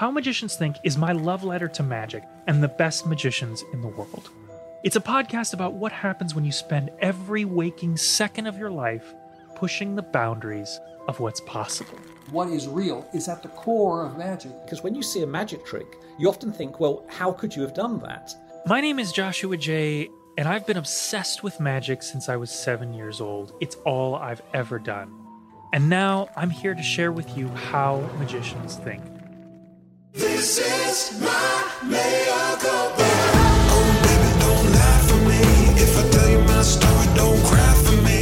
How Magicians Think is my love letter to magic and the best magicians in the world. It's a podcast about what happens when you spend every waking second of your life pushing the boundaries of what's possible. What is real is at the core of magic. Because when you see a magic trick, you often think, well, how could you have done that? My name is Joshua Jay, and I've been obsessed with magic since I was 7 years old. It's all I've ever done. And now I'm here to share with you how magicians think. This is my miracle bar. Oh, baby, don't lie for me. If I tell you my story, don't cry for me.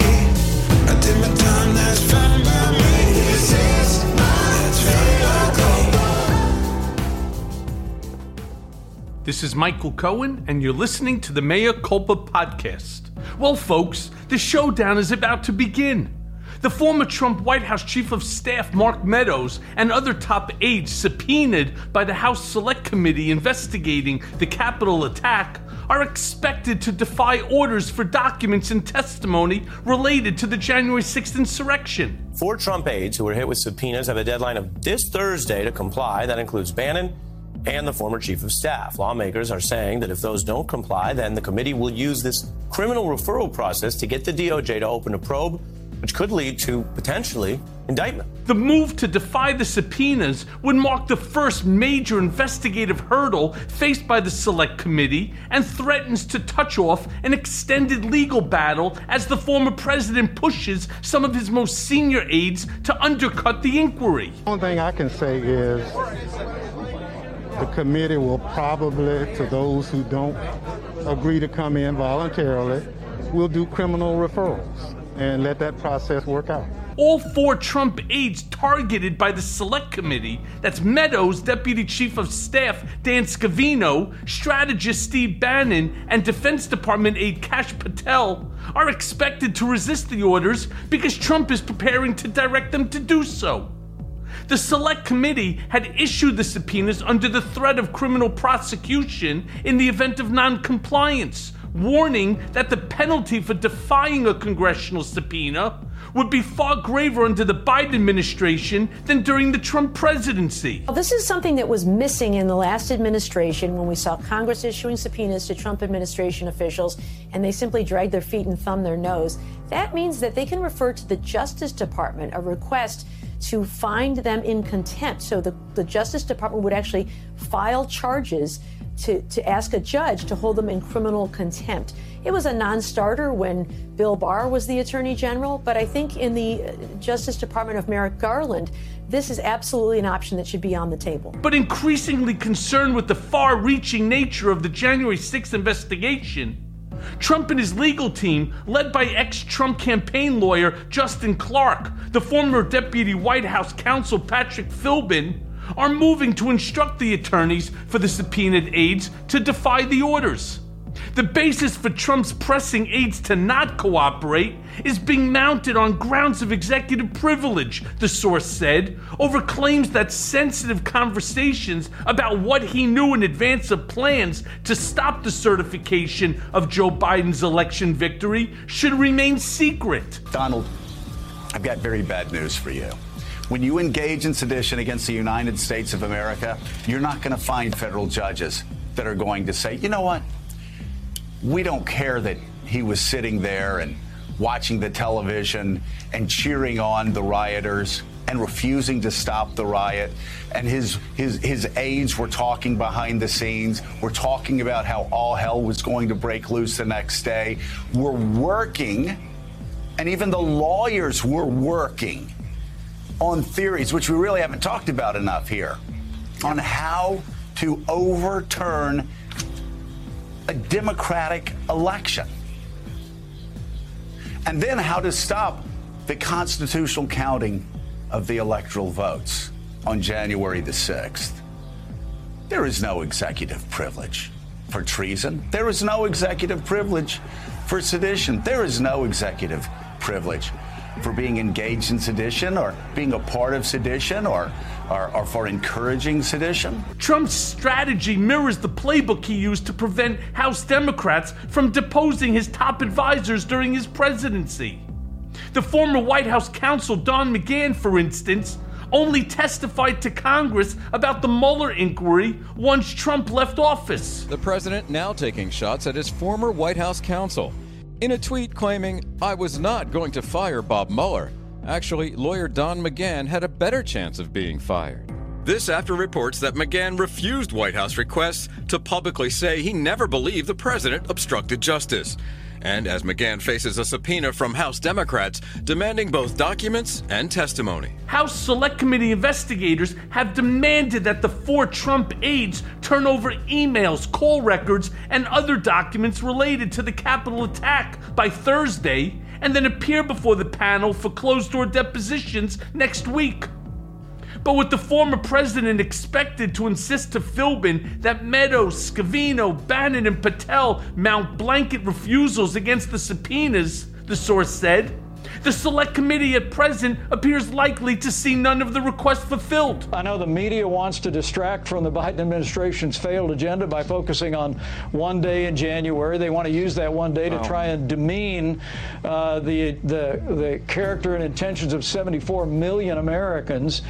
I did my time, that's fine by me. This is my miracle bar. This is Michael Cohen, and you're listening to the Mea Culpa podcast. Well, folks, the showdown is about to begin. The former Trump White House Chief of Staff, Mark Meadows, and other top aides subpoenaed by the House Select Committee investigating the Capitol attack are expected to defy orders for documents and testimony related to the January 6th insurrection. 4 Trump aides who were hit with subpoenas have a deadline of this Thursday to comply. That includes Bannon and the former chief of staff. Lawmakers are saying that if those don't comply, then the committee will use this criminal referral process to get the DOJ to open a probe, which could lead to, potentially, indictment. The move to defy the subpoenas would mark the first major investigative hurdle faced by the Select Committee and threatens to touch off an extended legal battle as the former president pushes some of his most senior aides to undercut the inquiry. The only thing I can say is the committee will probably, to those who don't agree to come in voluntarily, will do criminal referrals and let that process work out. All 4 Trump aides targeted by the Select Committee, that's Meadows, Deputy Chief of Staff Dan Scavino, strategist Steve Bannon, and Defense Department aide Kash Patel, are expected to resist the orders because Trump is preparing to direct them to do so. The Select Committee had issued the subpoenas under the threat of criminal prosecution in the event of noncompliance, warning that the penalty for defying a congressional subpoena would be far graver under the Biden administration than during the Trump presidency. Well, this is something that was missing in the last administration when we saw Congress issuing subpoenas to Trump administration officials, and they simply dragged their feet and thumbed their nose. That means that they can refer to the Justice Department a request to find them in contempt. So the Justice Department would actually file charges to ask a judge to hold them in criminal contempt. It was a non-starter when Bill Barr was the Attorney General, but I think in the Justice Department of Merrick Garland, this is absolutely an option that should be on the table. But increasingly concerned with the far-reaching nature of the January 6th investigation, Trump and his legal team, led by ex-Trump campaign lawyer Justin Clark, the former Deputy White House Counsel Patrick Philbin, are moving to instruct the attorneys for the subpoenaed aides to defy the orders. The basis for Trump's pressing aides to not cooperate is being mounted on grounds of executive privilege, the source said, over claims that sensitive conversations about what he knew in advance of plans to stop the certification of Joe Biden's election victory should remain secret. Donald, I've got very bad news for you. When you engage in sedition against the United States of America, you're not going to find federal judges that are going to say, you know what, we don't care that he was sitting there and watching the television and cheering on the rioters and refusing to stop the riot. And his aides were talking behind the scenes. We're talking about how all hell was going to break loose the next day. We're working, and even the lawyers were working on theories, which we really haven't talked about enough here, on how to overturn a democratic election. And then how to stop the constitutional counting of the electoral votes on January the 6th. There is no executive privilege for treason. There is no executive privilege for sedition. There is no executive privilege for being engaged in sedition or being a part of sedition or for encouraging sedition. Trump's strategy mirrors the playbook he used to prevent House Democrats from deposing his top advisors during his presidency. The former White House counsel Don McGahn, for instance, only testified to Congress about the Mueller inquiry once Trump left office. The president now taking shots at his former White House counsel. In a tweet claiming, "I was not going to fire Bob Mueller." Actually, lawyer Don McGahn had a better chance of being fired. This after reports that McGahn refused White House requests to publicly say he never believed the president obstructed justice. And as McGahn faces a subpoena from House Democrats demanding both documents and testimony. House Select Committee investigators have demanded that the four Trump aides turn over emails, call records, and other documents related to the Capitol attack by Thursday, and then appear before the panel for closed-door depositions next week. But with the former president expected to insist to Philbin that Meadows, Scavino, Bannon, and Patel mount blanket refusals against the subpoenas, the source said, the Select Committee at present appears likely to see none of the requests fulfilled. I know the media wants to distract from the Biden administration's failed agenda by focusing on one day in January. They want to use that one day to try and demean the character and intentions of 74 million Americans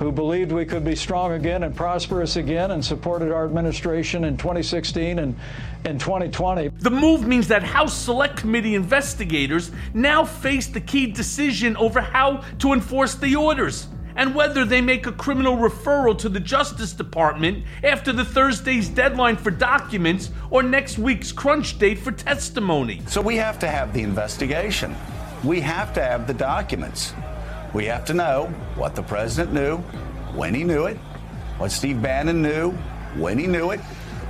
who believed we could be strong again and prosperous again and supported our administration in 2016 and in 2020. The move means that House Select Committee investigators now face the key decision over how to enforce the orders and whether they make a criminal referral to the Justice Department after the Thursday's deadline for documents or next week's crunch date for testimony. So we have to have the investigation. We have to have the documents. We have to know what the president knew, when he knew it, what Steve Bannon knew, when he knew it,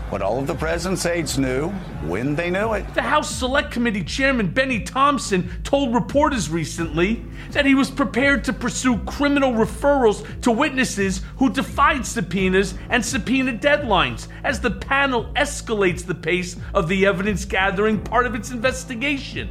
what all of the president's aides knew when they knew it. The House Select Committee Chairman Benny Thompson told reporters recently that he was prepared to pursue criminal referrals to witnesses who defied subpoenas and subpoena deadlines as the panel escalates the pace of the evidence gathering part of its investigation.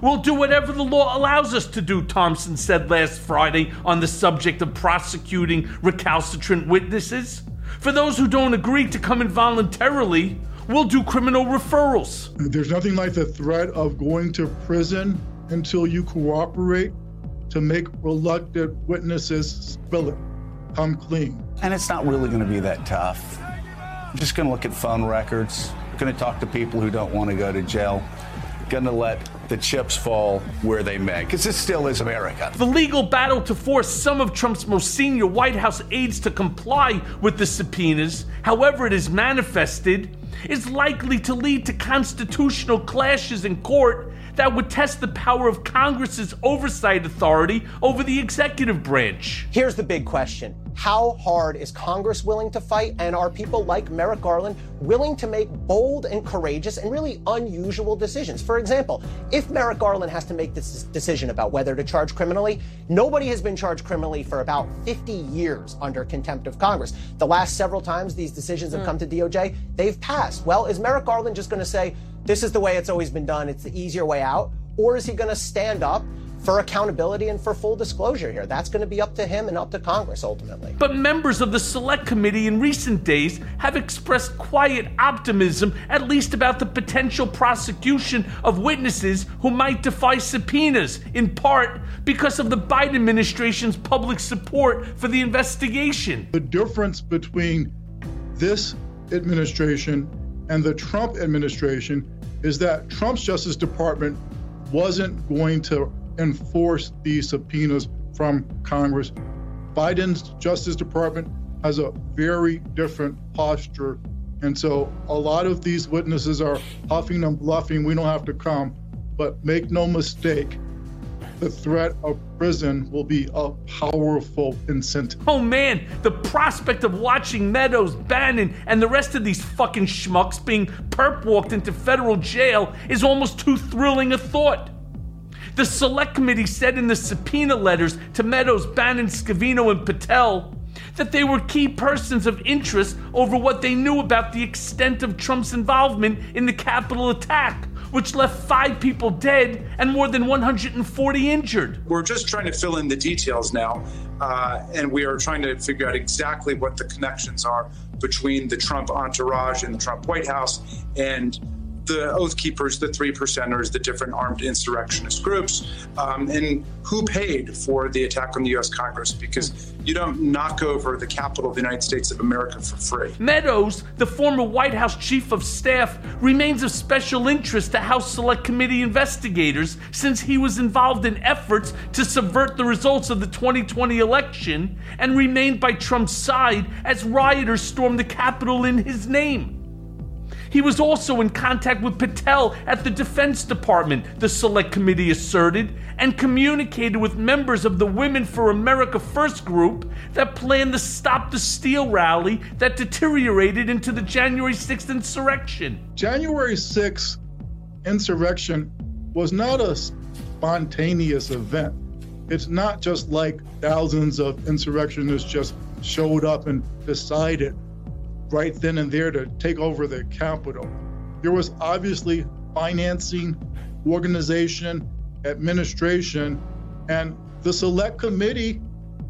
"We'll do whatever the law allows us to do," Thompson said last Friday on the subject of prosecuting recalcitrant witnesses. "For those who don't agree to come in voluntarily, we'll do criminal referrals." There's nothing like the threat of going to prison until you cooperate to make reluctant witnesses spill it. Come clean. And it's not really going to be that tough. I'm just going to look at phone records. I'm going to talk to people who don't want to go to jail. Going to let the chips fall where they may, because this still is America. The legal battle to force some of Trump's most senior White House aides to comply with the subpoenas, however it is manifested, is likely to lead to constitutional clashes in court that would test the power of Congress's oversight authority over the executive branch. Here's the big question. How hard is Congress willing to fight, and are people like Merrick Garland willing to make bold and courageous and really unusual decisions? For example, if Merrick Garland has to make this decision about whether to charge criminally, nobody has been charged criminally for about 50 years under contempt of Congress. The last several times these decisions have come to DOJ, they've passed. Well, is Merrick Garland just going to say, this is the way it's always been done, it's the easier way out? Or is he going to stand up for accountability and for full disclosure here? That's going to be up to him and up to Congress ultimately. But members of the Select Committee in recent days have expressed quiet optimism, at least about the potential prosecution of witnesses who might defy subpoenas, in part because of the Biden administration's public support for the investigation. The difference between this administration and the Trump administration is that Trump's Justice Department wasn't going to enforce these subpoenas from Congress. Biden's Justice Department has a very different posture. And so a lot of these witnesses are huffing and bluffing. We don't have to come. But make no mistake, the threat of prison will be a powerful incentive. Oh man, the prospect of watching Meadows, Bannon, and the rest of these fucking schmucks being perp-walked into federal jail is almost too thrilling a thought. The Select Committee said in the subpoena letters to Meadows, Bannon, Scavino, and Patel that they were key persons of interest over what they knew about the extent of Trump's involvement in the Capitol attack, which left 5 people dead and more than 140 injured. We're just trying to fill in the details now, and we are trying to figure out exactly what the connections are between the Trump entourage and the Trump White House and the Oath Keepers, the Three Percenters, the different armed insurrectionist groups, and who who paid for the attack on the U.S. Congress, because you don't knock over the capital of the United States of America for free. Meadows, the former White House chief of staff, remains of special interest to House Select Committee investigators since he was involved in efforts to subvert the results of the 2020 election and remained by Trump's side as rioters stormed the Capitol in his name. He was also in contact with Patel at the Defense Department, the Select Committee asserted, and communicated with members of the Women for America First group that planned the Stop the Steal rally that deteriorated into the January 6th insurrection. January 6th insurrection was not a spontaneous event. It's not just like thousands of insurrectionists just showed up and decided right then and there to take over the Capitol. There was obviously financing, organization, administration, and the Select Committee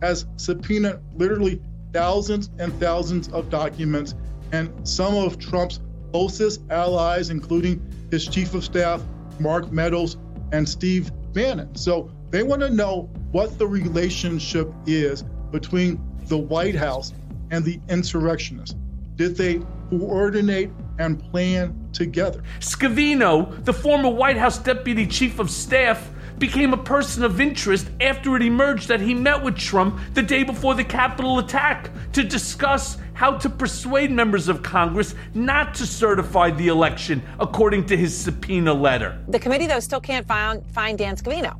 has subpoenaed literally thousands and thousands of documents, and some of Trump's closest allies, including his chief of staff, Mark Meadows, and Steve Bannon. So they want to know what the relationship is between the White House and the insurrectionists. Did they coordinate and plan together? Scavino, the former White House deputy chief of staff, became a person of interest after it emerged that he met with Trump the day before the Capitol attack to discuss how to persuade members of Congress not to certify the election, according to his subpoena letter. The committee, though, still can't find Dan Scavino.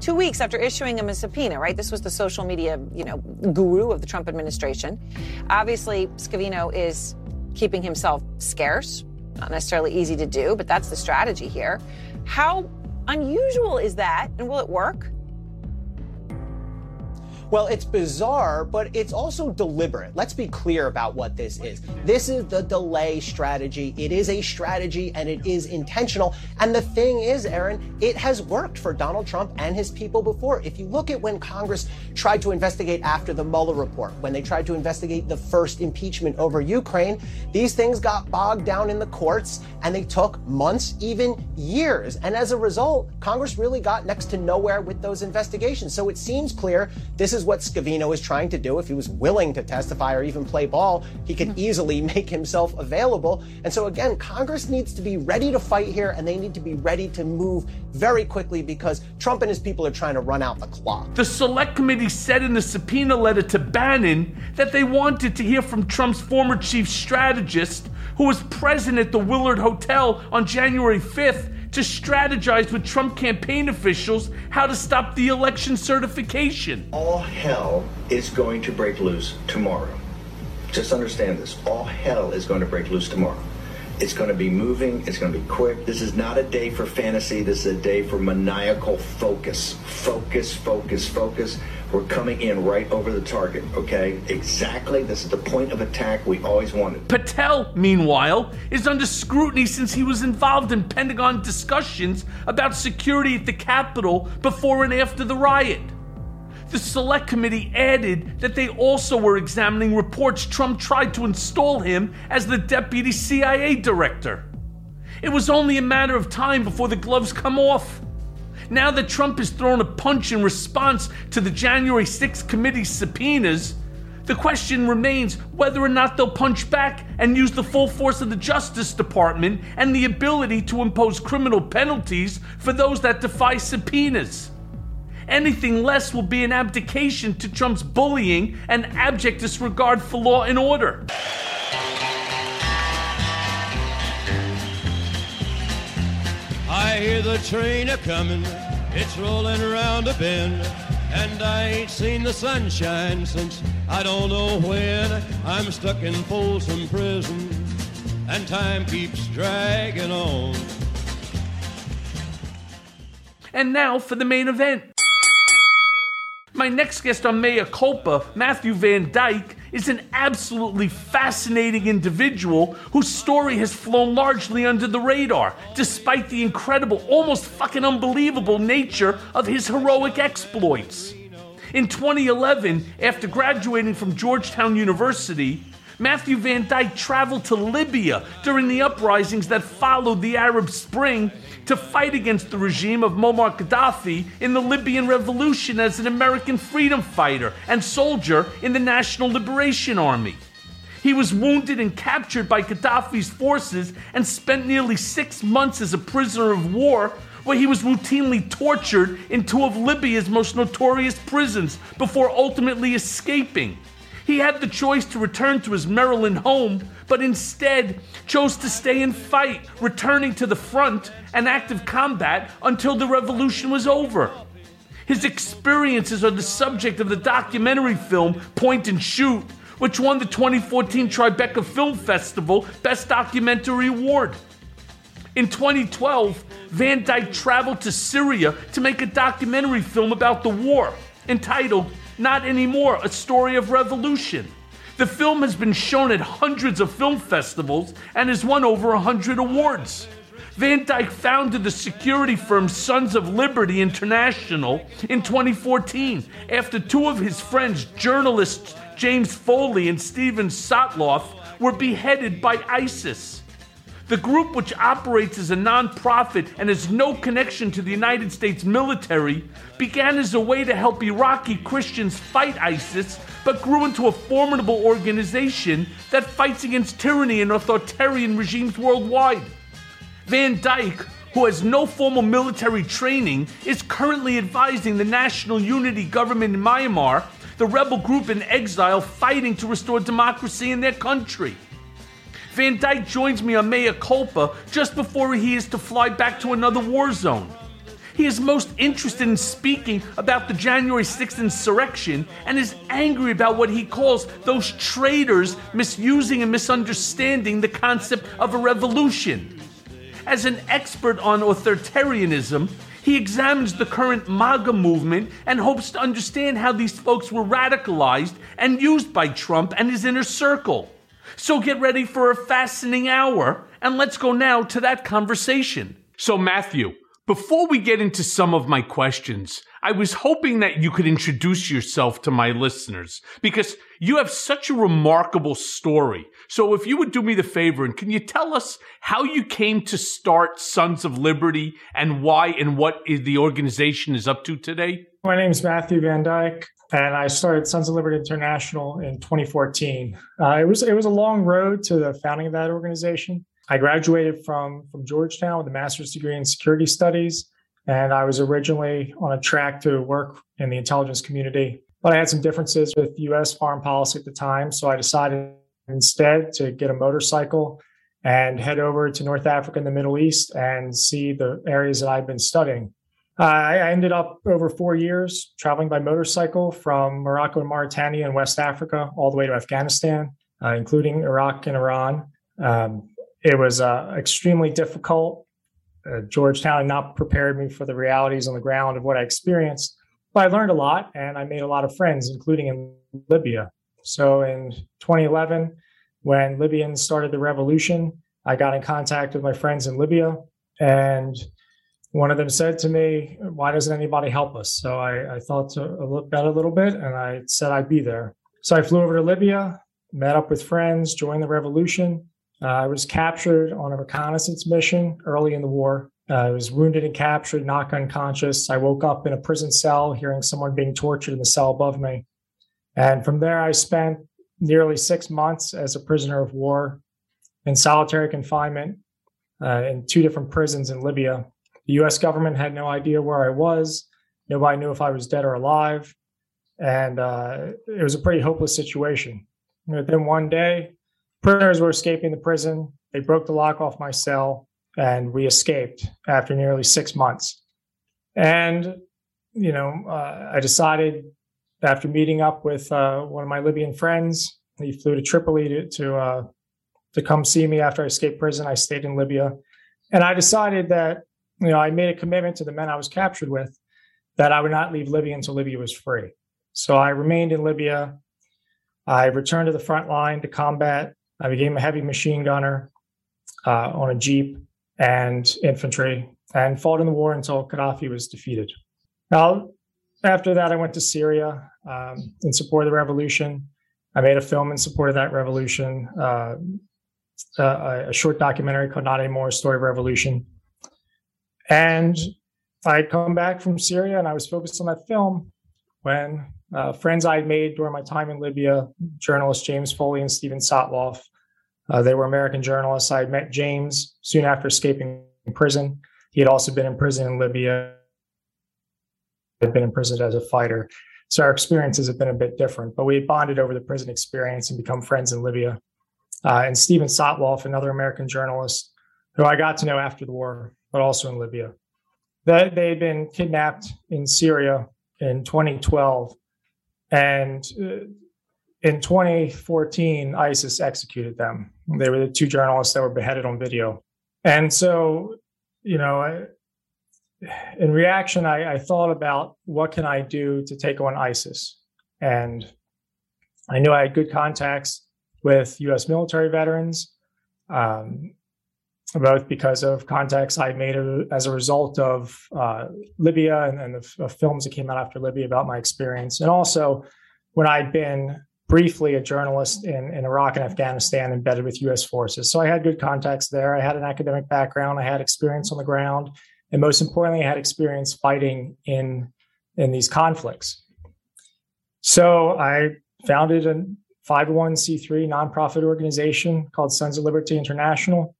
2 weeks after issuing him a subpoena, right? This was the social media, guru of the Trump administration. Obviously, Scavino is keeping himself scarce. Not necessarily easy to do, but that's the strategy here. How unusual is that, and will it work? Well, it's bizarre, but it's also deliberate. Let's be clear about what this is. This is the delay strategy. It is a strategy, and it is intentional. And the thing is, Aaron, it has worked for Donald Trump and his people before. If you look at when Congress tried to investigate after the Mueller report, when they tried to investigate the first impeachment over Ukraine, these things got bogged down in the courts, and they took months, even years. And as a result, Congress really got next to nowhere with those investigations. So it seems clear this is what Scavino is trying to do. If he was willing to testify or even play ball, he could easily make himself available. And so again, Congress needs to be ready to fight here, and they need to be ready to move very quickly because Trump and his people are trying to run out the clock. The Select Committee said in the subpoena letter to Bannon that they wanted to hear from Trump's former chief strategist, who was present at the Willard Hotel on January 5th, to strategize with Trump campaign officials how to stop the election certification. All hell is going to break loose tomorrow. Just understand this. All hell is going to break loose tomorrow. It's going to be moving. It's going to be quick. This is not a day for fantasy. This is a day for maniacal focus. Focus, focus, focus. We're coming in right over the target, okay? Exactly. This is the point of attack we always wanted. Patel, meanwhile, is under scrutiny since he was involved in Pentagon discussions about security at the Capitol before and after the riot. The Select Committee added that they also were examining reports Trump tried to install him as the deputy CIA director. It was only a matter of time before the gloves come off. Now that Trump has thrown a punch in response to the January 6th committee's subpoenas, the question remains whether or not they'll punch back and use the full force of the Justice Department and the ability to impose criminal penalties for those that defy subpoenas. Anything less will be an abdication to Trump's bullying and abject disregard for law and order. I hear the train a-comin', it's rollin' around a bend, and I ain't seen the sunshine since I don't know when. I'm stuck in Folsom Prison, and time keeps dragging on. And now for the main event. My next guest on Mea Culpa, Matthew Van Dyke, is an absolutely fascinating individual whose story has flown largely under the radar, despite the incredible, almost fucking unbelievable nature of his heroic exploits. In 2011, after graduating from Georgetown University, Matthew Van Dyke traveled to Libya during the uprisings that followed the Arab Spring to fight against the regime of Muammar Gaddafi in the Libyan Revolution as an American freedom fighter and soldier in the National Liberation Army. He was wounded and captured by Gaddafi's forces and spent nearly 6 months as a prisoner of war, where he was routinely tortured in two of Libya's most notorious prisons before ultimately escaping. He had the choice to return to his Maryland home, but instead chose to stay and fight, returning to the front and active combat until the revolution was over. His experiences are the subject of the documentary film Point and Shoot, which won the 2014 Tribeca Film Festival Best Documentary Award. In 2012, Van Dyke traveled to Syria to make a documentary film about the war, entitled Not Anymore, A Story of Revolution. The film has been shown at hundreds of film festivals and has won over 100 awards. Van Dyke founded the security firm Sons of Liberty International in 2014 after two of his friends, journalists James Foley and Stephen Sotloff, were beheaded by ISIS. The group, which operates as a nonprofit and has no connection to the United States military, began as a way to help Iraqi Christians fight ISIS, but grew into a formidable organization that fights against tyranny and authoritarian regimes worldwide. Van Dyke, who has no formal military training, is currently advising the National Unity Government in Myanmar, the rebel group in exile fighting to restore democracy in their country. Van Dyke joins me on Mea Culpa just before he is to fly back to another war zone. He is most interested in speaking about the January 6th insurrection and is angry about what he calls those traitors misusing and misunderstanding the concept of a revolution. As an expert on authoritarianism, he examines the current MAGA movement and hopes to understand how these folks were radicalized and used by Trump and his inner circle. So get ready for a fascinating hour, and let's go now to that conversation. So Matthew, before we get into some of my questions, I was hoping that you could introduce yourself to my listeners, because you have such a remarkable story. So if you would do me the favor, and can you tell us how you came to start Sons of Liberty and why and what the organization is up to today? My name is Matthew Van Dyke, and I started Sons of Liberty International in 2014. It was a long road to the founding of that organization. I graduated from Georgetown with a master's degree in security studies, and I was originally on a track to work in the intelligence community. But I had some differences with U.S. foreign policy at the time, so I decided instead to get a motorcycle and head over to North Africa and the Middle East and see the areas that I've been studying. I ended up over 4 years traveling by motorcycle from Morocco and Mauritania and West Africa all the way to Afghanistan, including Iraq and Iran. It was extremely difficult. Georgetown had not prepared me for the realities on the ground of what I experienced, but I learned a lot and I made a lot of friends, including in Libya. So in 2011, when Libyans started the revolution, I got in contact with my friends in Libya, and one of them said to me, "Why doesn't anybody help us?" So I thought to look at a little bit, and I said I'd be there. So I flew over to Libya, met up with friends, joined the revolution. I was captured on a reconnaissance mission early in the war. I was wounded and captured, knocked unconscious. I woke up in a prison cell, hearing someone being tortured in the cell above me. And from there, I spent nearly 6 months as a prisoner of war in solitary confinement in two different prisons in Libya. The U.S. government had no idea where I was. Nobody knew if I was dead or alive. And it was a pretty hopeless situation. And then one day, prisoners were escaping the prison. They broke the lock off my cell, and we escaped after nearly 6 months. And, you know, I decided after meeting up with one of my Libyan friends, he flew to Tripoli to come see me after I escaped prison. I stayed in Libya. And I decided that, you know, I made a commitment to the men I was captured with that I would not leave Libya until Libya was free. So I remained in Libya. I returned to the front line to combat. I became a heavy machine gunner on a jeep and infantry, and fought in the war until Gaddafi was defeated. Now, after that, I went to Syria in support of the revolution. I made a film in support of that revolution, a short documentary called Not Anymore, Story of Revolution. And I had come back from Syria and I was focused on that film when friends I had made during my time in Libya, journalists James Foley and Stephen Sotloff, they were American journalists. I had met James soon after escaping prison. He had also been in prison in Libya. I'd been in prison as a fighter. So our experiences have been a bit different, but we had bonded over the prison experience and become friends in Libya. And Stephen Sotloff, another American journalist who I got to know after the war, but also in Libya. They had been kidnapped in Syria in 2012. And in 2014, ISIS executed them. They were the two journalists that were beheaded on video. And so, you know, in reaction, I thought about what can I do to take on ISIS. And I knew I had good contacts with U.S. military veterans, both because of contacts I made as a result of Libya and the films that came out after Libya about my experience. And also when I'd been briefly a journalist in Iraq and Afghanistan embedded with U.S. forces. So I had good contacts there. I had an academic background. I had experience on the ground. And most importantly, I had experience fighting in these conflicts. So I founded a 501c3 nonprofit organization called Sons of Liberty International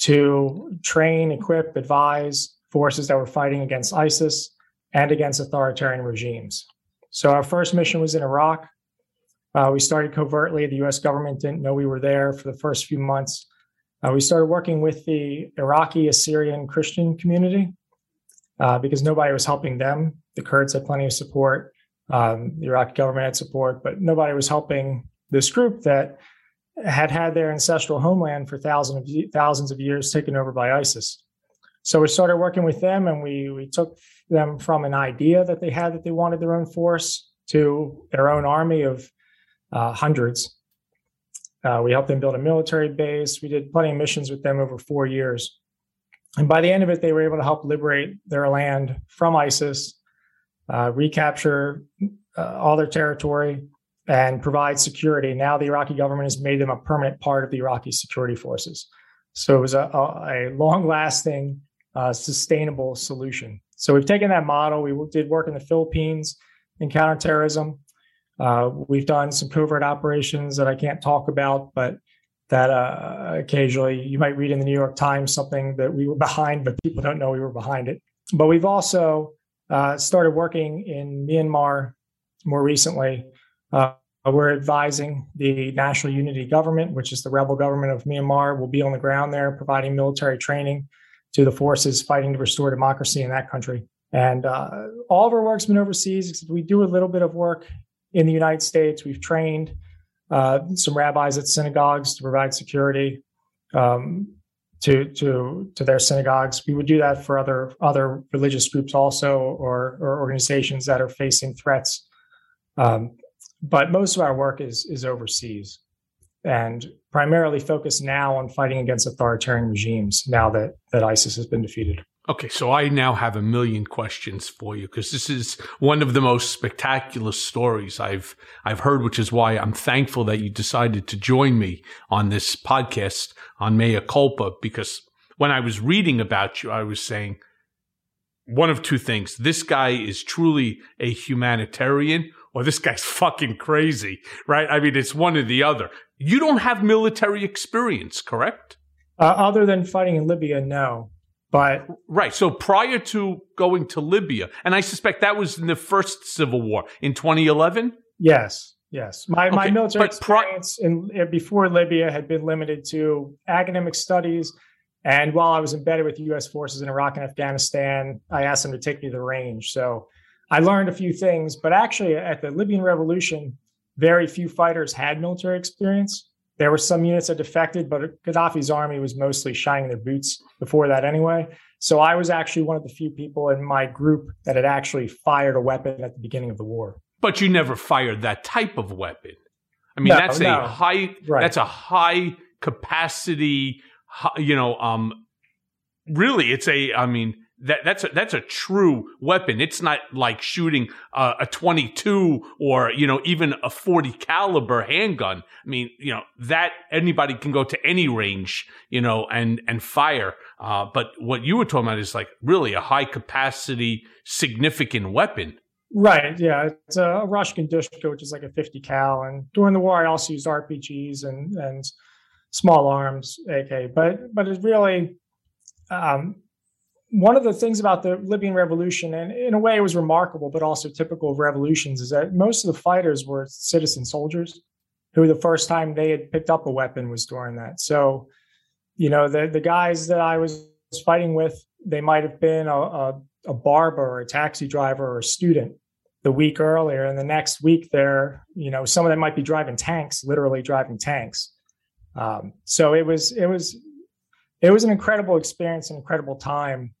to train, equip, advise forces that were fighting against ISIS and against authoritarian regimes. So our first mission was in Iraq. We started covertly. The U.S. government didn't know we were there for the first few months. We started working with the Iraqi Assyrian Christian community because nobody was helping them. The Kurds had plenty of support. The Iraqi government had support, but nobody was helping this group that had their ancestral homeland for thousands of years taken over by ISIS. So we started working with them, and we took them from an idea that they had that they wanted their own force to their own army of hundreds. We helped them build a military base. We did plenty of missions with them over 4 years. And by the end of it, they were able to help liberate their land from ISIS, recapture all their territory, and provide security. Now the Iraqi government has made them a permanent part of the Iraqi security forces. So it was a long-lasting, sustainable solution. So we've taken that model. We did work in the Philippines in counterterrorism. We've done some covert operations that I can't talk about, but that occasionally you might read in the New York Times something that we were behind, but people don't know we were behind it. But we've also started working in Myanmar more recently. We're advising the National Unity Government, which is the rebel government of Myanmar. We'll be on the ground there providing military training to the forces fighting to restore democracy in that country. And all of our work's been overseas, except we do a little bit of work in the United States. We've trained some rabbis at synagogues to provide security to their synagogues. We would do that for other religious groups also, or organizations that are facing threats. But most of our work is overseas, and primarily focused now on fighting against authoritarian regimes now that ISIS has been defeated. Okay, so I now have a million questions for you, because this is one of the most spectacular stories I've heard, which is why I'm thankful that you decided to join me on this podcast on Mea Culpa, because when I was reading about you, I was saying one of two things. This guy is truly a humanitarian, or this guy's fucking crazy, right? I mean, it's one or the other. You don't have military experience, correct? Other than fighting in Libya, no. But right. So prior to going to Libya, and I suspect that was in the first civil war in 2011? Yes. My military experience before Libya had been limited to academic studies. And while I was embedded with U.S. forces in Iraq and Afghanistan, I asked them to take me to the range. So I learned a few things. But actually, at the Libyan Revolution, very few fighters had military experience. There were some units that defected, but Gaddafi's army was mostly shining their boots before that anyway. So I was actually one of the few people in my group that had actually fired a weapon at the beginning of the war. But you never fired that type of weapon. I mean, that's a high capacity, really, it's That's a true weapon. It's not like shooting a .22 or, you know, even a .40 caliber handgun. I mean, you know, that anybody can go to any range, you know, and fire. But what you were talking about is like really a high capacity, significant weapon. Right. Yeah. It's a Rushkin Dushka, which is like a 50 cal. And during the war, I also used RPGs and small arms, AK. But it's really, one of the things about the Libyan Revolution, and in a way it was remarkable, but also typical of revolutions, is that most of the fighters were citizen soldiers who the first time they had picked up a weapon was during that. So, you know, the guys that I was fighting with, they might have been a barber or a taxi driver or a student the week earlier. And the next week they're, you know, some of them might be driving tanks, literally driving tanks. So it was an incredible experience, an incredible time.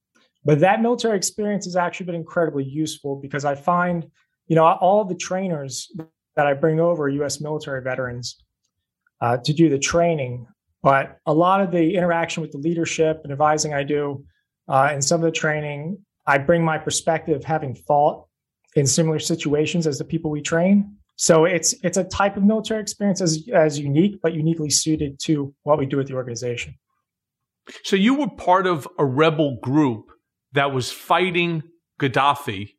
But that military experience has actually been incredibly useful because I find, you know, all the trainers that I bring over are U.S. military veterans to do the training. But a lot of the interaction with the leadership and advising I do and some of the training, I bring my perspective having fought in similar situations as the people we train. So it's a type of military experience as unique, but uniquely suited to what we do with the organization. So you were part of a rebel group that was fighting Gaddafi,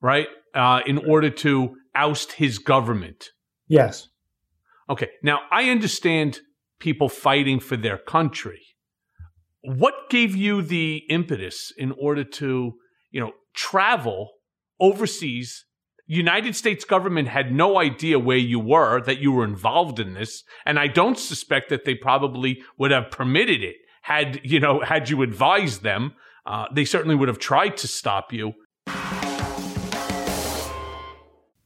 right, in order to oust his government. Yes. Okay. Now, I understand people fighting for their country. What gave you the impetus in order to, you know, travel overseas? United States government had no idea where you were, that you were involved in this, and I don't suspect that they probably would have permitted it. Had you advised them, they certainly would have tried to stop you.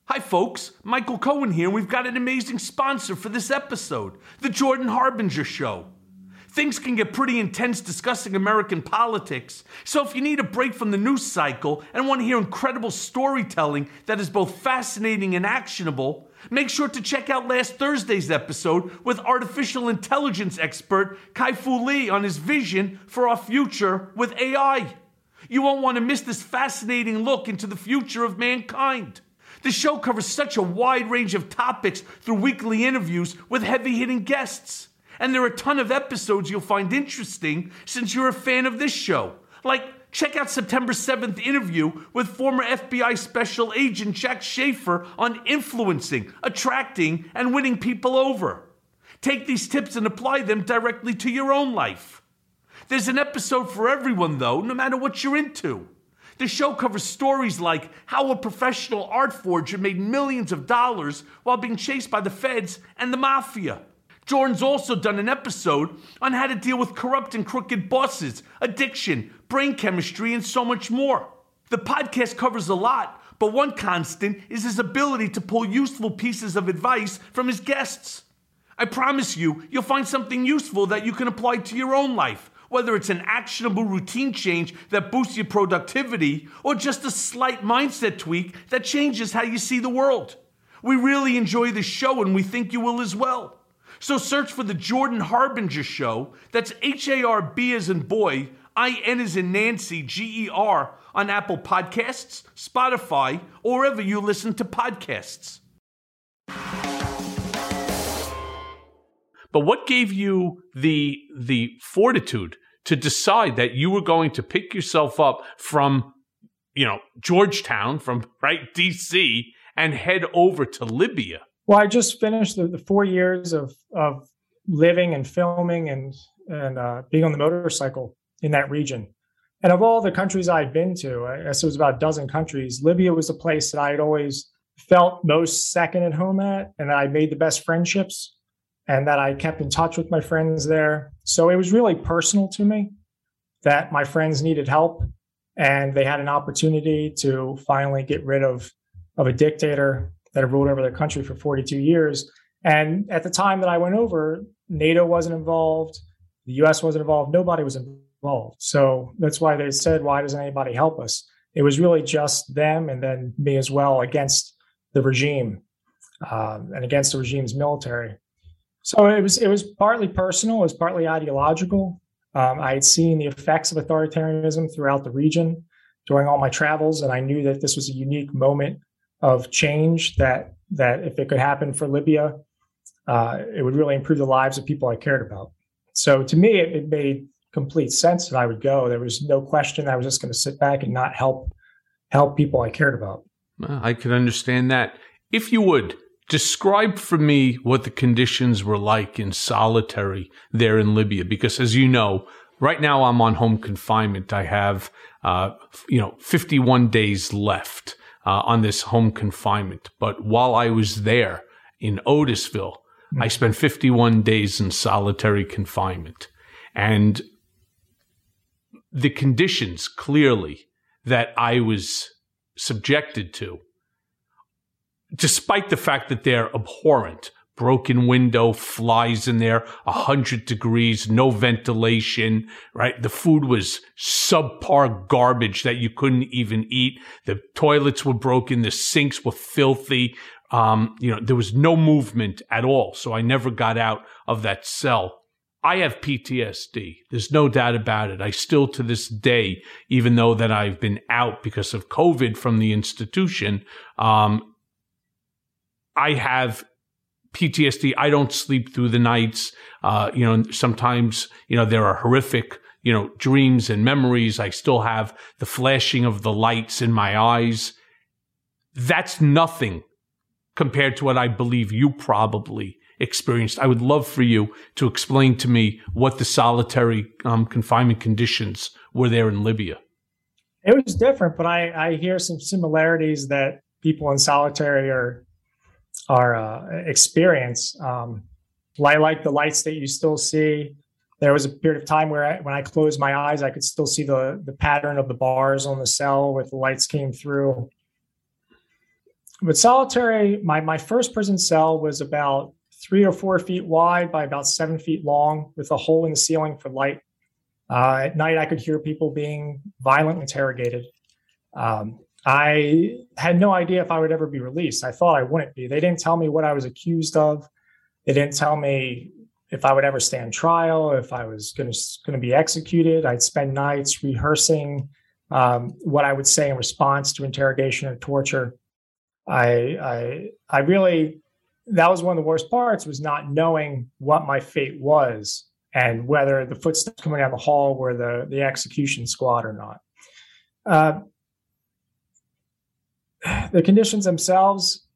Hi, folks. Michael Cohen here. We've got an amazing sponsor for this episode, The Jordan Harbinger Show. Things can get pretty intense discussing American politics, so if you need a break from the news cycle and want to hear incredible storytelling that is both fascinating and actionable, make sure to check out last Thursday's episode with artificial intelligence expert Kai-Fu Lee on his vision for our future with AI. You won't want to miss this fascinating look into the future of mankind. The show covers such a wide range of topics through weekly interviews with heavy-hitting guests. And there are a ton of episodes you'll find interesting since you're a fan of this show. Like, check out September 7th interview with former FBI Special Agent Jack Schaefer on influencing, attracting, and winning people over. Take these tips and apply them directly to your own life. There's an episode for everyone, though, no matter what you're into. The show covers stories like how a professional art forger made millions of dollars while being chased by the feds and the mafia. Jordan's also done an episode on how to deal with corrupt and crooked bosses, addiction, brain chemistry, and so much more. The podcast covers a lot, but one constant is his ability to pull useful pieces of advice from his guests. I promise you, you'll find something useful that you can apply to your own life, whether it's an actionable routine change that boosts your productivity or just a slight mindset tweak that changes how you see the world. We really enjoy this show and we think you will as well. So search for The Jordan Harbinger Show, that's H-A-R-B as in boy, I-N as in Nancy, G-E-R, on Apple Podcasts, Spotify, or wherever you listen to podcasts. But what gave you the fortitude to decide that you were going to pick yourself up from, you know, Georgetown, from, right, D.C., and head over to Libya? Well, I just finished the 4 years of living and filming and being on the motorcycle in that region. And of all the countries I've been to, I guess it was about a dozen countries, Libya was the place that I had always felt most second at home at, and I made the best friendships, and that I kept in touch with my friends there. So it was really personal to me that my friends needed help, and they had an opportunity to finally get rid of a dictator that had ruled over their country for 42 years. And at the time that I went over, NATO wasn't involved. The US wasn't involved. Nobody was involved. So that's why they said, why doesn't anybody help us? It was really just them and then me as well against the regime and against the regime's military. So it was partly personal. It was partly ideological. I had seen the effects of authoritarianism throughout the region during all my travels, and I knew that this was a unique moment of change that if it could happen for Libya, it would really improve the lives of people I cared about. So to me, it made complete sense that I would go. There was no question I was just going to sit back and not help people I cared about. I can understand that. If you would, describe for me what the conditions were like in solitary there in Libya, because as you know, right now I'm on home confinement. I have 51 days left on this home confinement. But while I was there in Otisville, mm-hmm. I spent 51 days in solitary confinement. And the conditions clearly that I was subjected to, despite the fact that they're abhorrent, broken window, flies in there, 100 degrees, no ventilation, right? The food was subpar garbage that you couldn't even eat. The toilets were broken. The sinks were filthy. There was no movement at all. So I never got out of that cell. I have PTSD. There's no doubt about it. I still to this day, even though that I've been out because of COVID from the institution, I have PTSD. I don't sleep through the nights. Sometimes, there are horrific, dreams and memories. I still have the flashing of the lights in my eyes. That's nothing compared to what I believe you probably experienced. I would love for you to explain to me what the solitary confinement conditions were there in Libya. It was different, but I hear some similarities that people in solitary are experience. I like the lights that you still see. There was a period of time where when I closed my eyes, I could still see the pattern of the bars on the cell where the lights came through. With solitary, my first prison cell was about 3 or 4 feet wide by about 7 feet long, with a hole in the ceiling for light. At night, I could hear people being violently interrogated. I had no idea if I would ever be released. I thought I wouldn't be. They didn't tell me what I was accused of. They didn't tell me if I would ever stand trial, if I was going to be executed. I'd spend nights rehearsing what I would say in response to interrogation or torture. I really, that was one of the worst parts, was not knowing what my fate was and whether the footsteps coming down the hall were the execution squad or not. The conditions themselves,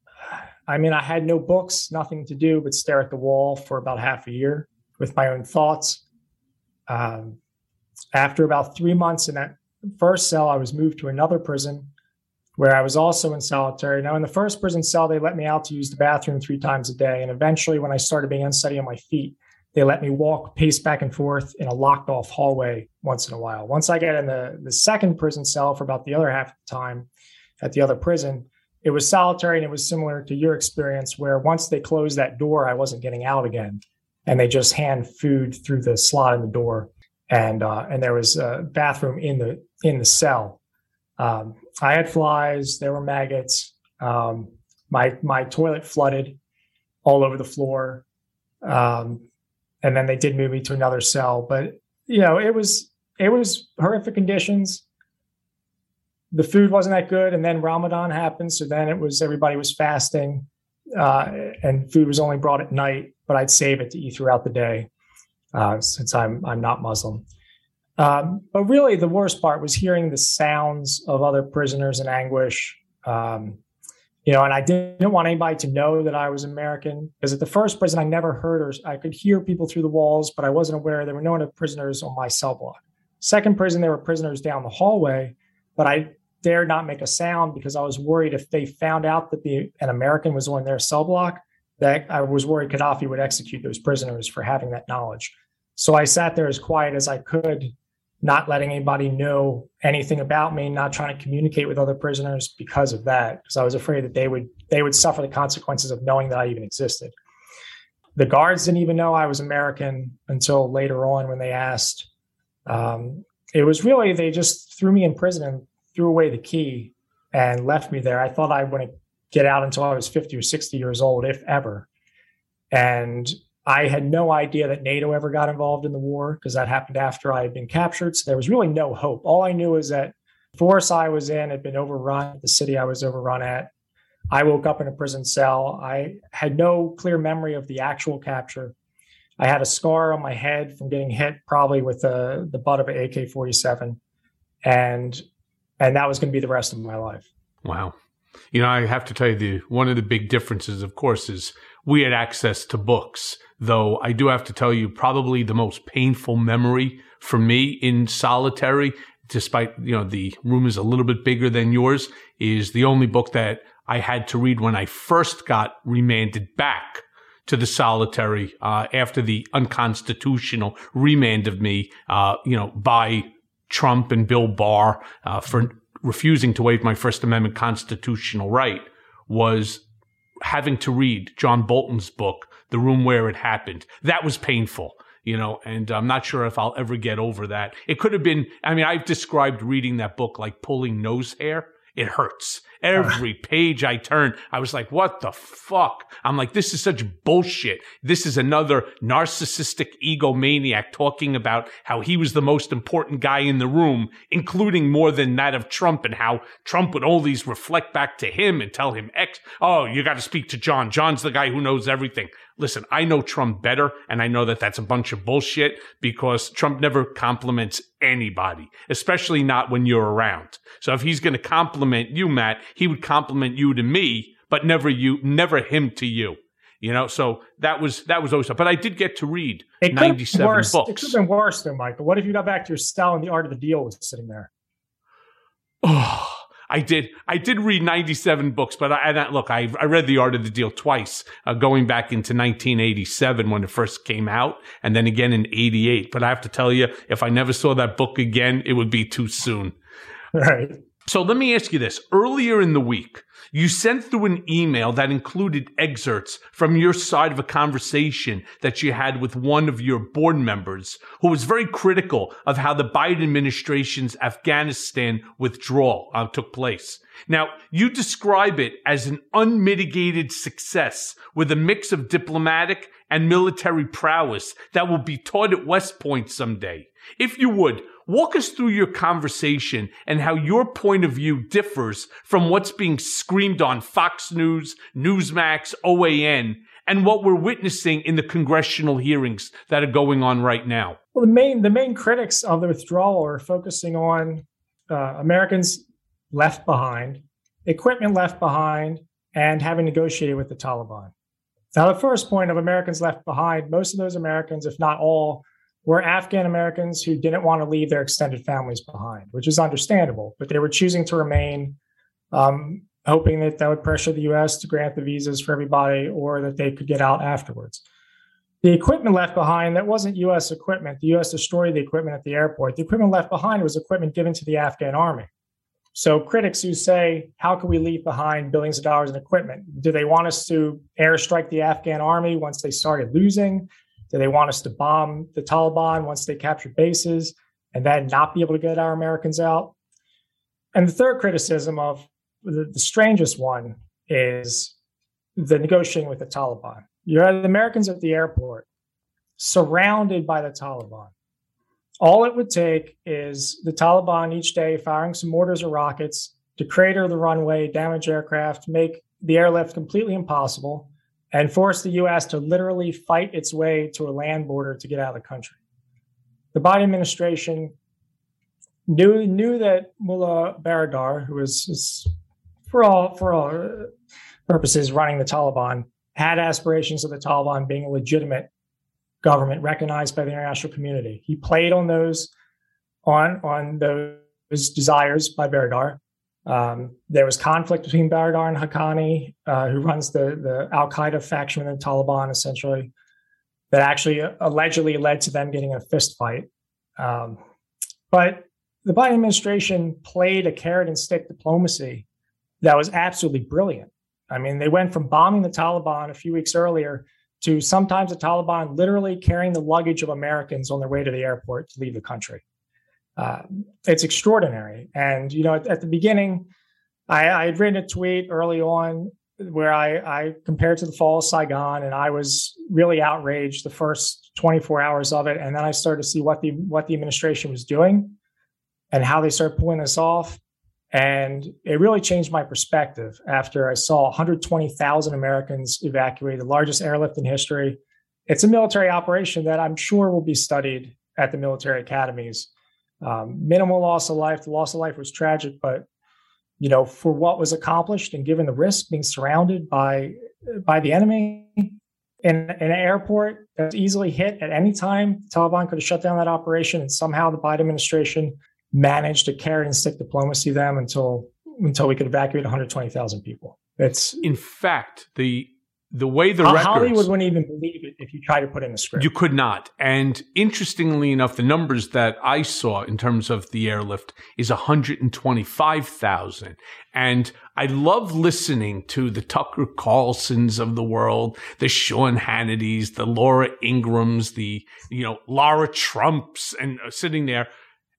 I mean, I had no books, nothing to do but stare at the wall for about half a year with my own thoughts. After about 3 months in that first cell, I was moved to another prison where I was also in solitary. Now, in the first prison cell, they let me out to use the bathroom 3 times a day. And eventually, when I started being unsteady on my feet, they let me walk, pace back and forth in a locked-off hallway once in a while. Once I got in the second prison cell for about the other half of the time at the other prison, it was solitary, and it was similar to your experience, where once they closed that door, I wasn't getting out again. And they just hand food through the slot in the door. And there was a bathroom in the cell. I had flies, there were maggots, my toilet flooded all over the floor. And then they did move me to another cell, but it was horrific conditions. The food wasn't that good. And then Ramadan happened. So then it was, everybody was fasting, and food was only brought at night, but I'd save it to eat throughout the day, since I'm not Muslim. But really, the worst part was hearing the sounds of other prisoners in anguish. And I didn't want anybody to know that I was American, because at the first prison, I never heard, or I could hear people through the walls, but I wasn't aware there were no other prisoners on my cell block. Second prison, there were prisoners down the hallway, but I dared not make a sound because I was worried if they found out that an American was on their cell block, that I was worried Gaddafi would execute those prisoners for having that knowledge. So I sat there as quiet as I could, not letting anybody know anything about me, not trying to communicate with other prisoners because of that, because I was afraid that they would suffer the consequences of knowing that I even existed. The guards didn't even know I was American until later on when they asked. It was really, they just threw me in prison and threw away the key and left me there. I thought I wouldn't get out until I was 50 or 60 years old, if ever. And I had no idea that NATO ever got involved in the war because that happened after I had been captured. So there was really no hope. All I knew is that the force I was in had been overrun, the city I was overrun at. I woke up in a prison cell. I had no clear memory of the actual capture. I had a scar on my head from getting hit probably with the butt of an AK-47. And that was going to be the rest of my life. Wow. You know, I have to tell you, one of the big differences, of course, is we had access to books, though I do have to tell you probably the most painful memory for me in solitary, despite, you know, the room is a little bit bigger than yours, is the only book that I had to read when I first got remanded back to the solitary after the unconstitutional remand of me, you know, by Trump and Bill Barr for refusing to waive my First Amendment constitutional right, was having to read John Bolton's book, The Room Where It Happened. That was painful, you know, and I'm not sure if I'll ever get over that. It could have been, I mean, I've described reading that book like pulling nose hair. It hurts. Every page I turn, I was like, what the fuck? I'm like, this is such bullshit. This is another narcissistic egomaniac talking about how he was the most important guy in the room, including more than that of Trump, and how Trump would always reflect back to him and tell him, oh, you got to speak to John. John's the guy who knows everything. Listen, I know Trump better, and I know that that's a bunch of bullshit because Trump never compliments anybody, especially not when you're around. So if he's going to compliment you, Matt, he would compliment you to me, but never him to you. You know, so that was always. But I did get to read 97 books. It could have been worse, though, Mike. But what if you got back to your cell and The Art of the Deal was sitting there? Oh. I did read 97 books, but I read The Art of the Deal twice, going back into 1987 when it first came out, and then again in 88. But I have to tell you, if I never saw that book again, it would be too soon. All right. So let me ask you this. Earlier in the week, you sent through an email that included excerpts from your side of a conversation that you had with one of your board members who was very critical of how the Biden administration's Afghanistan withdrawal took place. Now, you describe it as an unmitigated success with a mix of diplomatic and military prowess that will be taught at West Point someday. If you would, walk us through your conversation and how your point of view differs from what's being screamed on Fox News, Newsmax, OAN, and what we're witnessing in the congressional hearings that are going on right now. Well, the main critics of the withdrawal are focusing on Americans left behind, equipment left behind, and having negotiated with the Taliban. Now, the first point of Americans left behind, most of those Americans, if not all, were Afghan Americans who didn't want to leave their extended families behind, which is understandable, but they were choosing to remain, hoping that that would pressure the U.S. to grant the visas for everybody or that they could get out afterwards. The equipment left behind, that wasn't U.S. equipment. The U.S. destroyed the equipment at the airport. The equipment left behind was equipment given to the Afghan army. So critics who say, how can we leave behind billions of dollars in equipment? Do they want us to airstrike the Afghan army once they started losing? Do they want us to bomb the Taliban once they capture bases and then not be able to get our Americans out? And the third criticism, of the strangest one, is the negotiating with the Taliban. You had the Americans at the airport surrounded by the Taliban. All it would take is the Taliban each day firing some mortars or rockets to crater the runway, damage aircraft, make the airlift completely impossible, and force the U.S. to literally fight its way to a land border to get out of the country. The Biden administration knew that Mullah Baradar, who is for all purposes running the Taliban, had aspirations of the Taliban being a legitimate government recognized by the international community. He played on those desires by Baradar. There was conflict between Baradar and Haqqani, who runs the al-Qaeda faction within the Taliban, essentially, that actually allegedly led to them getting a fist fight. But the Biden administration played a carrot and stick diplomacy that was absolutely brilliant. I mean, they went from bombing the Taliban a few weeks earlier to sometimes the Taliban literally carrying the luggage of Americans on their way to the airport to leave the country. It's extraordinary. And, you know, at the beginning, I had written a tweet early on where I compared to the fall of Saigon, and I was really outraged the first 24 hours of it. And then I started to see what the administration was doing and how they started pulling this off. And it really changed my perspective after I saw 120,000 Americans evacuated, the largest airlift in history. It's a military operation that I'm sure will be studied at the military academies. Minimal loss of life. The loss of life was tragic, but you know, for what was accomplished and given the risk, being surrounded by the enemy in an airport that's easily hit at any time, the Taliban could have shut down that operation, and somehow the Biden administration managed to carrot and stick diplomacy them until we could evacuate 120,000 people. It's in fact the way the records, Hollywood wouldn't even believe it if you tried to put in the script. You could not. And interestingly enough, the numbers that I saw in terms of the airlift is 125,000. And I love listening to the Tucker Carlsons of the world, the Sean Hannitys, the Laura Ingrams, the, you know, Lara Trumps, and sitting there.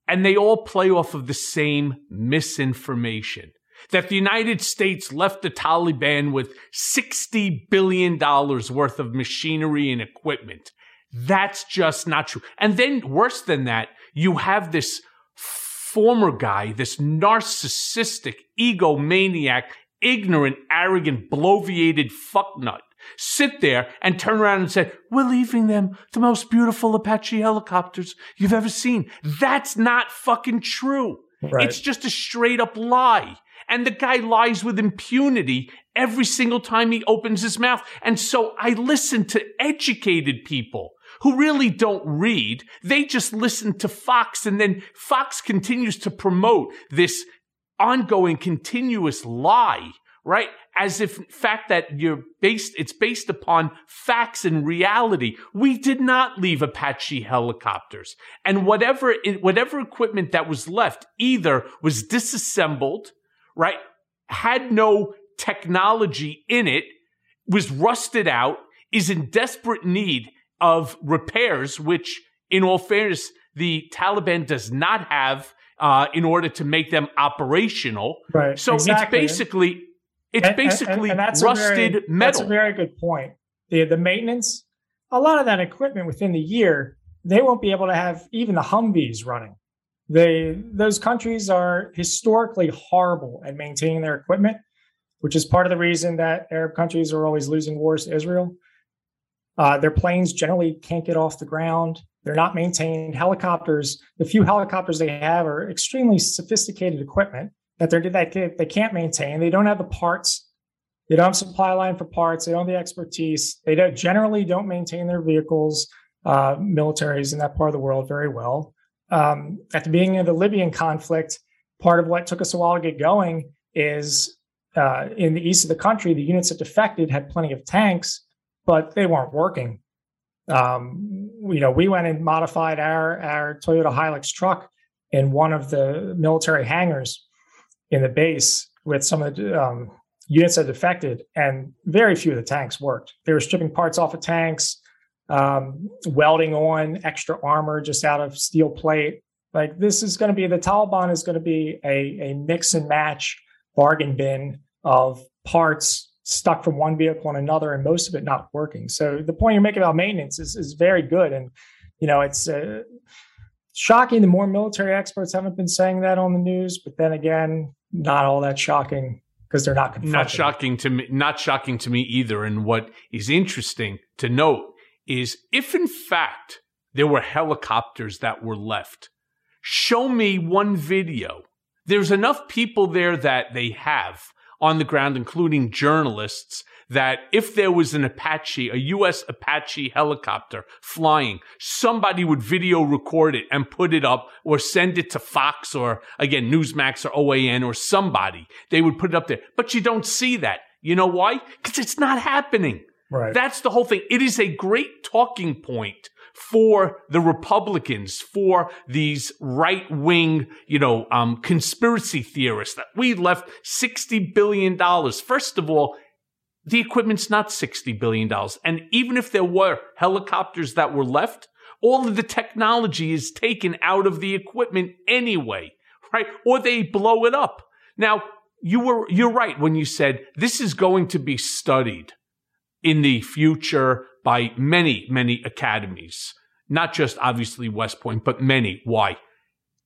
And they all play off of the same misinformation, that the United States left the Taliban with $60 billion worth of machinery and equipment. That's just not true. And then worse than that, you have this former guy, this narcissistic, egomaniac, ignorant, arrogant, bloviated fucknut, sit there and turn around and say, we're leaving them the most beautiful Apache helicopters you've ever seen. That's not fucking true. Right. It's just a straight up lie. And the guy lies with impunity every single time he opens his mouth. And so I listen to educated people who really don't read. They just listen to Fox, and then Fox continues to promote this ongoing, continuous lie, right? As if fact that it's based upon facts and reality. We did not leave Apache helicopters, and whatever equipment that was left either was disassembled, right, had no technology in it, was rusted out, is in desperate need of repairs, which, in all fairness, the Taliban does not have in order to make them operational. Right. So exactly. It's basically rusted metal. That's a very good point. The maintenance, a lot of that equipment within the year, they won't be able to have even the Humvees running. Those countries are historically horrible at maintaining their equipment, which is part of the reason that Arab countries are always losing wars to Israel. Their planes generally can't get off the ground. They're not maintained. Helicopters, the few helicopters they have are extremely sophisticated equipment that they can't maintain. They don't have the parts. They don't have supply line for parts. They don't have the expertise. They generally don't maintain their vehicles, militaries in that part of the world very well. At the beginning of the Libyan conflict, part of what took us a while to get going is in the east of the country, the units that defected had plenty of tanks, but they weren't working. We went and modified our Toyota Hilux truck in one of the military hangars in the base with some of the units that defected, and very few of the tanks worked. They were stripping parts off of tanks, welding on extra armor just out of steel plate. Like, this is going to be, the Taliban is going to be a mix and match bargain bin of parts stuck from one vehicle on another, and most of it not working. So the point you're making about maintenance is very good. And, you know, it's shocking. The more military experts haven't been saying that on the news, but then again, not all that shocking, because they're not confronted. Not shocking to me either. And what is interesting to note is, if in fact there were helicopters that were left, show me one video. There's enough people there that they have on the ground, including journalists, that if there was an Apache, a U.S. Apache helicopter flying, somebody would video record it and put it up, or send it to Fox, or again, Newsmax or OAN or somebody. They would put it up there. But you don't see that. You know why? Because it's not happening. Right. That's the whole thing. It is a great talking point for the Republicans, for these right-wing, conspiracy theorists, that we left $60 billion. First of all, the equipment's not $60 billion. And even if there were helicopters that were left, all of the technology is taken out of the equipment anyway, right? Or they blow it up. Now, you're right when you said this is going to be studied in the future by many, many academies, not just obviously West Point, but many. Why?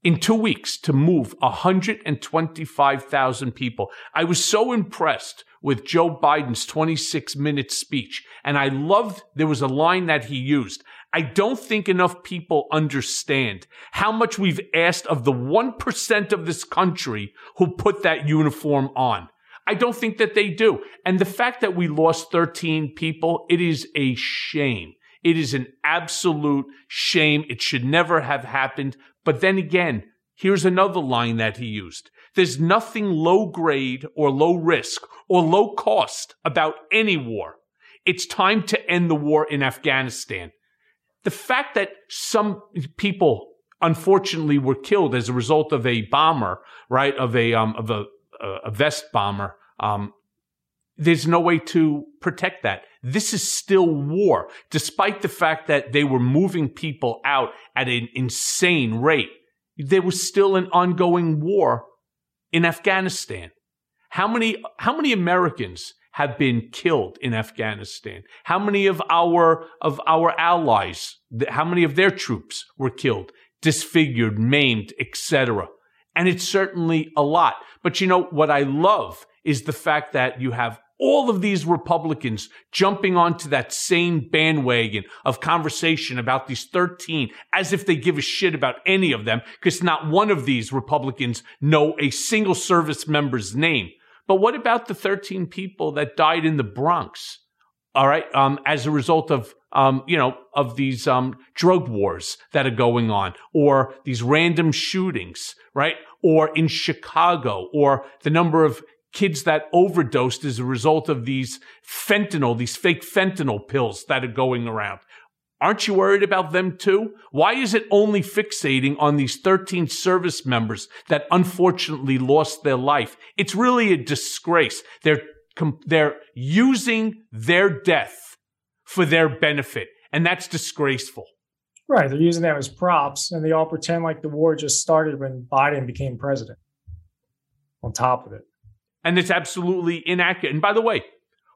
In 2 weeks to move 125,000 people. I was so impressed with Joe Biden's 26-minute speech. And I loved, there was a line that he used. I don't think enough people understand how much we've asked of the 1% of this country who put that uniform on. I don't think that they do. And the fact that we lost 13 people, it is a shame. It is an absolute shame. It should never have happened. But then again, here's another line that he used. There's nothing low grade or low risk or low cost about any war. It's time to end the war in Afghanistan. The fact that some people, unfortunately, were killed as a result of a bomber, right, of a vest bomber, there's no way to protect that. This is still war, despite the fact that they were moving people out at an insane rate. There was still an ongoing war in Afghanistan. How many Americans have been killed in Afghanistan? How many of our allies, how many of their troops were killed, disfigured, maimed, etc.? And it's certainly a lot. But you know, what I love is the fact that you have all of these Republicans jumping onto that same bandwagon of conversation about these 13 as if they give a shit about any of them, because not one of these Republicans know a single service member's name. But what about the 13 people that died in the Bronx, all right, as a result of, of these drug wars that are going on, or these random shootings, right, or in Chicago, or the number of kids that overdosed as a result of these fentanyl, these fake fentanyl pills that are going around. Aren't you worried about them too? Why is it only fixating on these 13 service members that unfortunately lost their life? It's really a disgrace. They're using their death for their benefit, and that's disgraceful. Right. They're using that as props, and they all pretend like the war just started when Biden became president on top of it. And it's absolutely inaccurate. And by the way,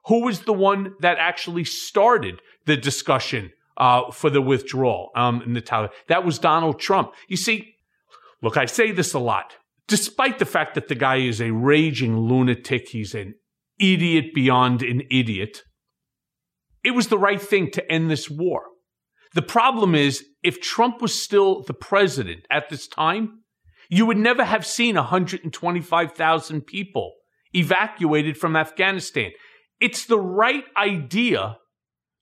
who was the one that actually started the discussion for the withdrawal in the Taliban? That was Donald Trump. You see, look, I say this a lot. Despite the fact that the guy is a raging lunatic, he's an idiot beyond an idiot, it was the right thing to end this war. The problem is, if Trump was still the president at this time, you would never have seen 125,000 people evacuated from Afghanistan. It's the right idea,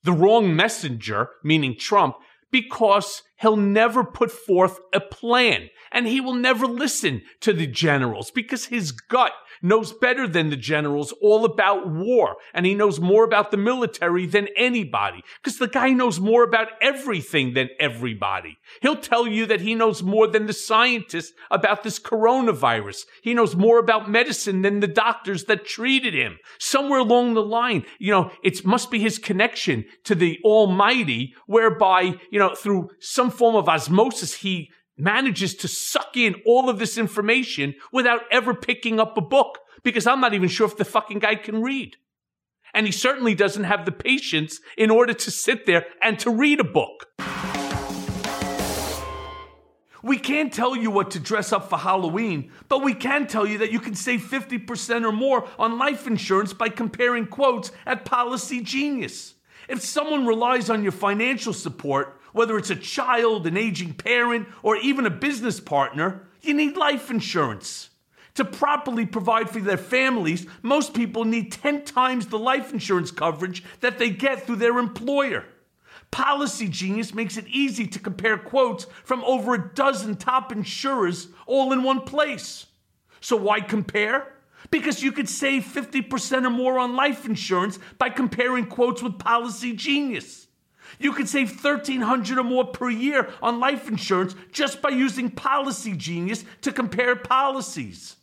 the wrong messenger, meaning Trump, because he'll never put forth a plan, and he will never listen to the generals because his gut knows better than the generals all about war, and he knows more about the military than anybody because the guy knows more about everything than everybody. He'll tell you that he knows more than the scientists about this coronavirus. He knows more about medicine than the doctors that treated him. Somewhere along the line, it must be his connection to the Almighty whereby, through some form of osmosis, he manages to suck in all of this information without ever picking up a book, because I'm not even sure if the fucking guy can read. And he certainly doesn't have the patience in order to sit there and to read a book. We can't tell you what to dress up for Halloween, but we can tell you that you can save 50% or more on life insurance by comparing quotes at Policy Genius. If someone relies on your financial support, whether it's a child, an aging parent, or even a business partner, you need life insurance. To properly provide for their families, most people need 10 times the life insurance coverage that they get through their employer. Policy Genius makes it easy to compare quotes from over a dozen top insurers all in one place. So why compare? Because you could save 50% or more on life insurance by comparing quotes with Policy Genius. You could save $1,300 or more per year on life insurance just by using Policy Genius to compare policies.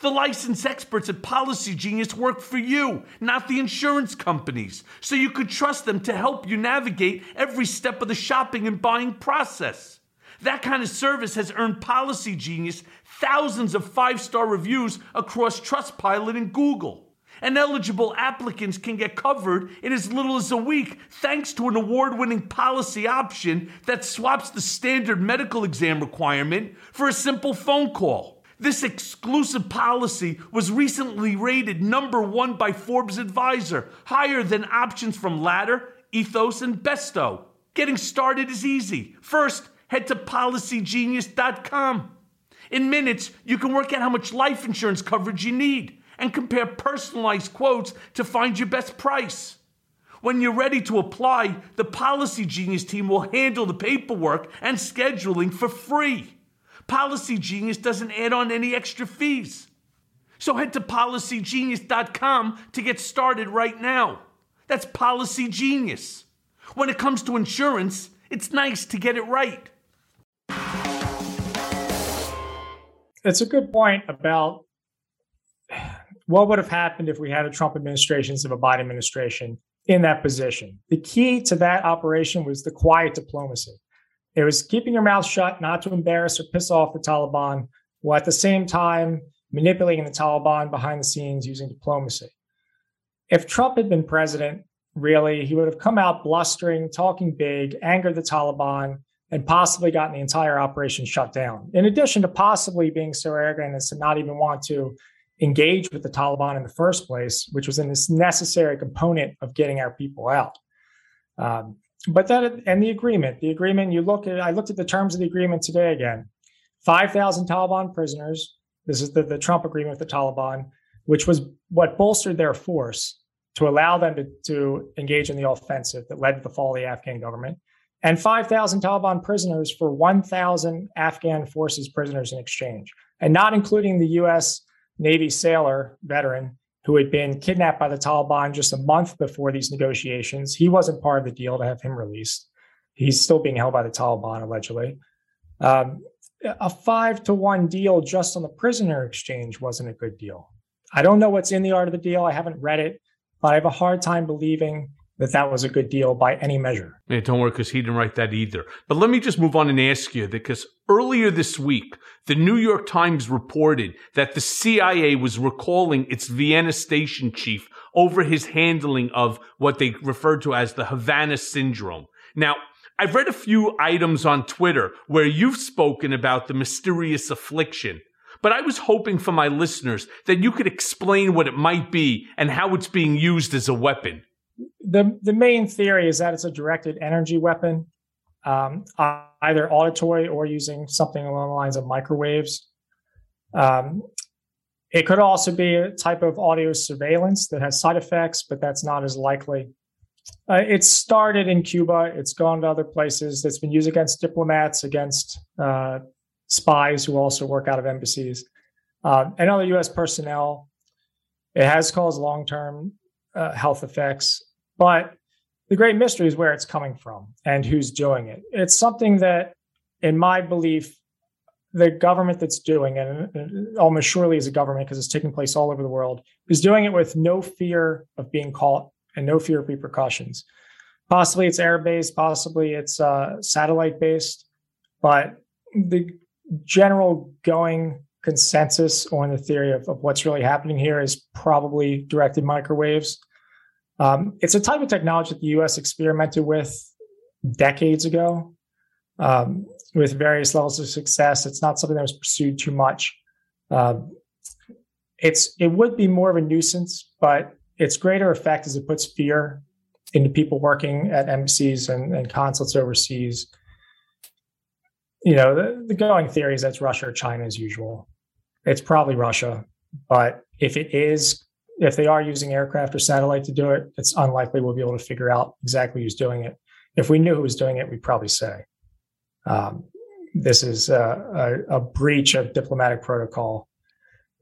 The licensed experts at Policy Genius work for you, not the insurance companies, so you could trust them to help you navigate every step of the shopping and buying process. That kind of service has earned Policy Genius thousands of five-star reviews across Trustpilot and Google. And eligible applicants can get covered in as little as a week thanks to an award-winning policy option that swaps the standard medical exam requirement for a simple phone call. This exclusive policy was recently rated #1 by Forbes Advisor, higher than options from Ladder, Ethos, and Besto. Getting started is easy. First, head to policygenius.com. In minutes, you can work out how much life insurance coverage you need and compare personalized quotes to find your best price. When you're ready to apply, the Policy Genius team will handle the paperwork and scheduling for free. Policy Genius doesn't add on any extra fees. So head to policygenius.com to get started right now. That's Policy Genius. When it comes to insurance, it's nice to get it right. It's a good point about what would have happened if we had a Trump administration instead of a Biden administration in that position. The key to that operation was the quiet diplomacy. It was keeping your mouth shut, not to embarrass or piss off the Taliban, while at the same time manipulating the Taliban behind the scenes using diplomacy. If Trump had been president, really, he would have come out blustering, talking big, angered the Taliban, and possibly gotten the entire operation shut down. In addition to possibly being so arrogant as to not even want to engage with the Taliban in the first place, which was a necessary component of getting our people out. But that, and the agreement, I looked at the terms of the agreement today again, 5,000 Taliban prisoners. This is the Trump agreement with the Taliban, which was what bolstered their force to allow them to engage in the offensive that led to the fall of the Afghan government, and 5,000 Taliban prisoners for 1,000 Afghan forces prisoners in exchange, and not including the U.S. Navy sailor veteran who had been kidnapped by the Taliban just a month before these negotiations. He wasn't part of the deal to have him released. He's still being held by the Taliban, allegedly. A 5-to-1 deal just on the prisoner exchange wasn't a good deal. I don't know what's in the art of the deal. I haven't read it, but I have a hard time believing that was a good deal by any measure. Yeah, don't worry, because he didn't write that either. But let me just move on and ask you, because earlier this week, the New York Times reported that the CIA was recalling its Vienna station chief over his handling of what they referred to as the Havana syndrome. Now, I've read a few items on Twitter where you've spoken about the mysterious affliction, but I was hoping for my listeners that you could explain what it might be and how it's being used as a weapon. The main theory is that it's a directed energy weapon, either auditory or using something along the lines of microwaves. It could also be a type of audio surveillance that has side effects, but that's not as likely. It started in Cuba. It's gone to other places. It's been used against diplomats, against spies who also work out of embassies, and other U.S. personnel. It has caused long-term health effects. But the great mystery is where it's coming from and who's doing it. It's something that, in my belief, the government that's doing it, and almost surely is a government because it's taking place all over the world, is doing it with no fear of being caught and no fear of repercussions. Possibly it's air-based, possibly it's satellite-based, but the general going consensus on the theory of what's really happening here is probably directed microwaves. It's a type of technology that the U.S. experimented with decades ago with various levels of success. It's not something that was pursued too much. It would be more of a nuisance, but its greater effect is it puts fear into people working at embassies and consulates overseas. You know, the going theory is that's Russia or China as usual. It's probably Russia, but if they are using aircraft or satellite to do it, it's unlikely we'll be able to figure out exactly who's doing it. If we knew who was doing it, we'd probably say this is a breach of diplomatic protocol.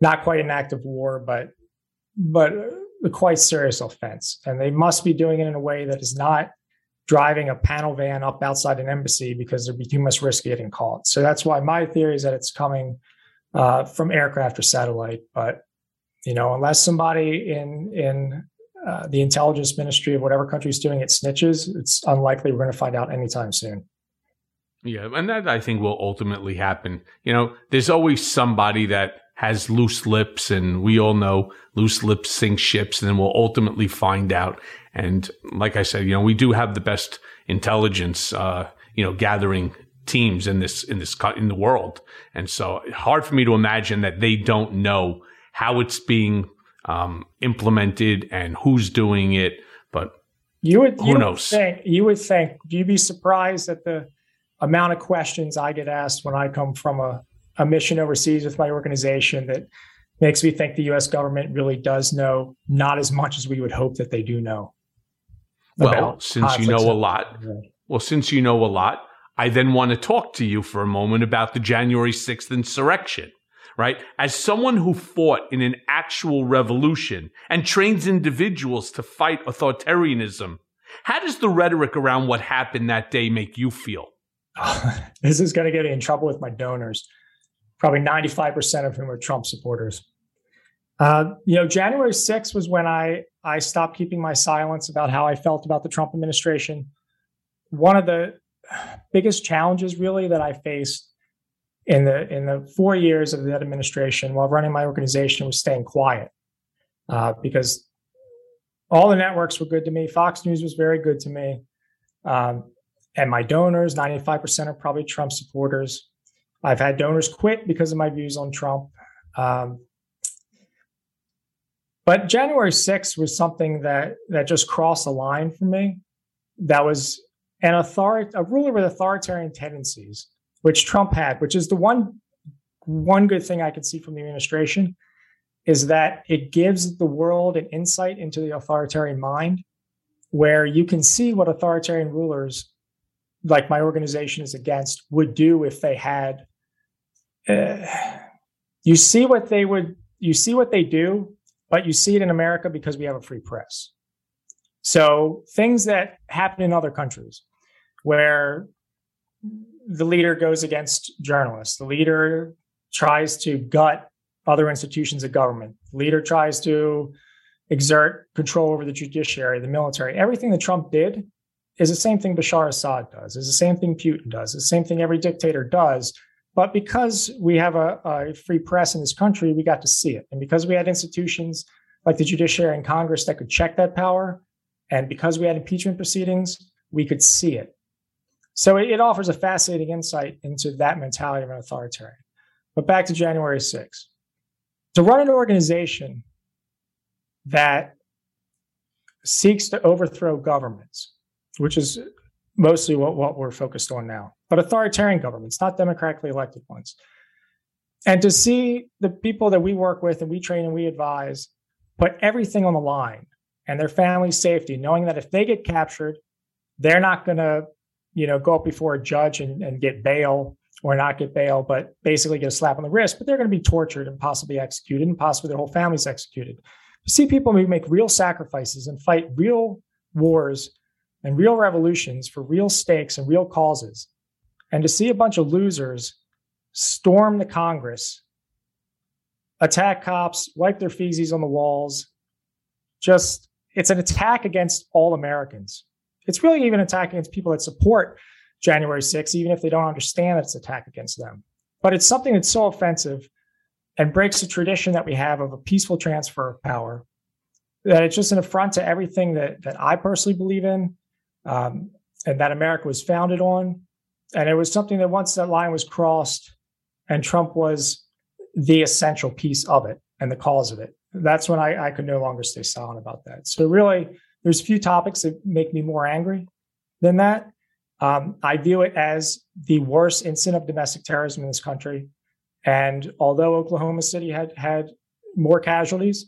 Not quite an act of war, but a quite serious offense. And they must be doing it in a way that is not driving a panel van up outside an embassy, because there'd be too much risk of getting caught. So that's why my theory is that it's coming from aircraft or satellite. But you know, unless somebody in the intelligence ministry of whatever country is doing it snitches, it's unlikely we're going to find out anytime soon. Yeah, and that I think will ultimately happen. You know, there's always somebody that has loose lips, and we all know loose lips sink ships, and then we'll ultimately find out. And like I said, you know, we do have the best intelligence, you know, gathering teams in the world. And so hard for me to imagine that they don't know how it's being implemented and who's doing it. But who knows? You would think, do you be surprised at the amount of questions I get asked when I come from a mission overseas with my organization that makes me think the U.S. government really does know not as much as we would hope that they do know. Well, since you know a lot, I then want to talk to you for a moment about the January 6th insurrection, right? As someone who fought in an actual revolution and trains individuals to fight authoritarianism, how does the rhetoric around what happened that day make you feel? This is going to get me in trouble with my donors, probably 95% of whom are Trump supporters. You know, January 6th was when I stopped keeping my silence about how I felt about the Trump administration. One of the biggest challenges really that I faced in the 4 years of that administration while running my organization was staying quiet, because all the networks were good to me. Fox News was very good to me. And my donors, 95% are probably Trump supporters. I've had donors quit because of my views on Trump. But January 6th was something that just crossed the line for me. That was a ruler with authoritarian tendencies, which Trump had, which is the one good thing I could see from the administration, is that it gives the world an insight into the authoritarian mind, where you can see what authoritarian rulers like my organization is against would do if they had. You see what they do, but you see it in America because we have a free press. So things that happen in other countries where the leader goes against journalists, the leader tries to gut other institutions of government, the leader tries to exert control over the judiciary, the military, everything that Trump did is the same thing Bashar Assad does, is the same thing Putin does, is the same thing every dictator does. But because we have a free press in this country, we got to see it. And because we had institutions like the judiciary and Congress that could check that power, and because we had impeachment proceedings, we could see it. So it offers a fascinating insight into that mentality of an authoritarian. But back to January 6th. To run an organization that seeks to overthrow governments, which is mostly what we're focused on now, but authoritarian governments, not democratically elected ones. And to see the people that we work with and we train and we advise put everything on the line and their family's safety, knowing that if they get captured, they're not going to, go up before a judge and get bail, or not get bail, but basically get a slap on the wrist, but they're going to be tortured and possibly executed, and possibly their whole family's executed. To see people who make real sacrifices and fight real wars and real revolutions for real stakes and real causes, and to see a bunch of losers storm the Congress, attack cops, wipe their feces on the walls, just, it's an attack against all Americans. It's really even an attack against people that support January 6th, even if they don't understand that it's an attack against them. But it's something that's so offensive and breaks the tradition that we have of a peaceful transfer of power, that it's just an affront to everything that I personally believe in, and that America was founded on. And it was something that once that line was crossed and Trump was the essential piece of it and the cause of it, that's when I could no longer stay silent about that. So really, there's few topics that make me more angry than that. I view it as the worst incident of domestic terrorism in this country. And although Oklahoma City had more casualties,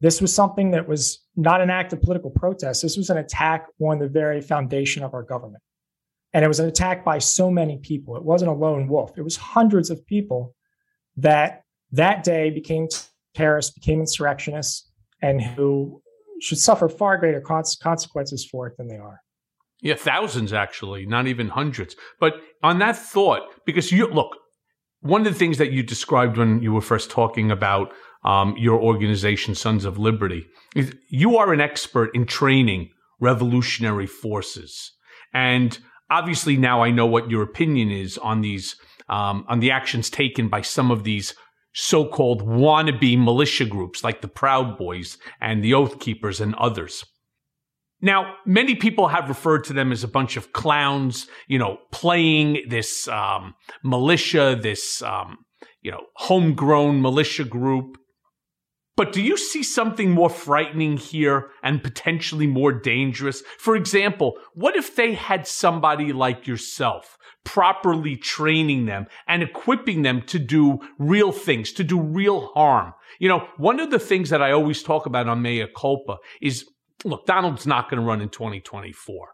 this was something that was not an act of political protest. This was an attack on the very foundation of our government. And it was an attack by so many people. It wasn't a lone wolf. It was hundreds of people that day became terrorists, became insurrectionists, and who should suffer far greater consequences for it than they are. Yeah, thousands, actually, not even hundreds. But on that thought, because one of the things that you described when you were first talking about your organization, Sons of Liberty, is you are an expert in training revolutionary forces. And obviously now I know what your opinion is on these, on the actions taken by some of these so-called wannabe militia groups like the Proud Boys and the Oath Keepers and others. Now, many people have referred to them as a bunch of clowns, you know, playing this militia, this, you know, homegrown militia group. But do you see something more frightening here and potentially more dangerous? For example, what if they had somebody like yourself properly training them and equipping them to do real things, to do real harm? You know, one of the things that I always talk about on Mea Culpa is, look, Donald's not going to run in 2024.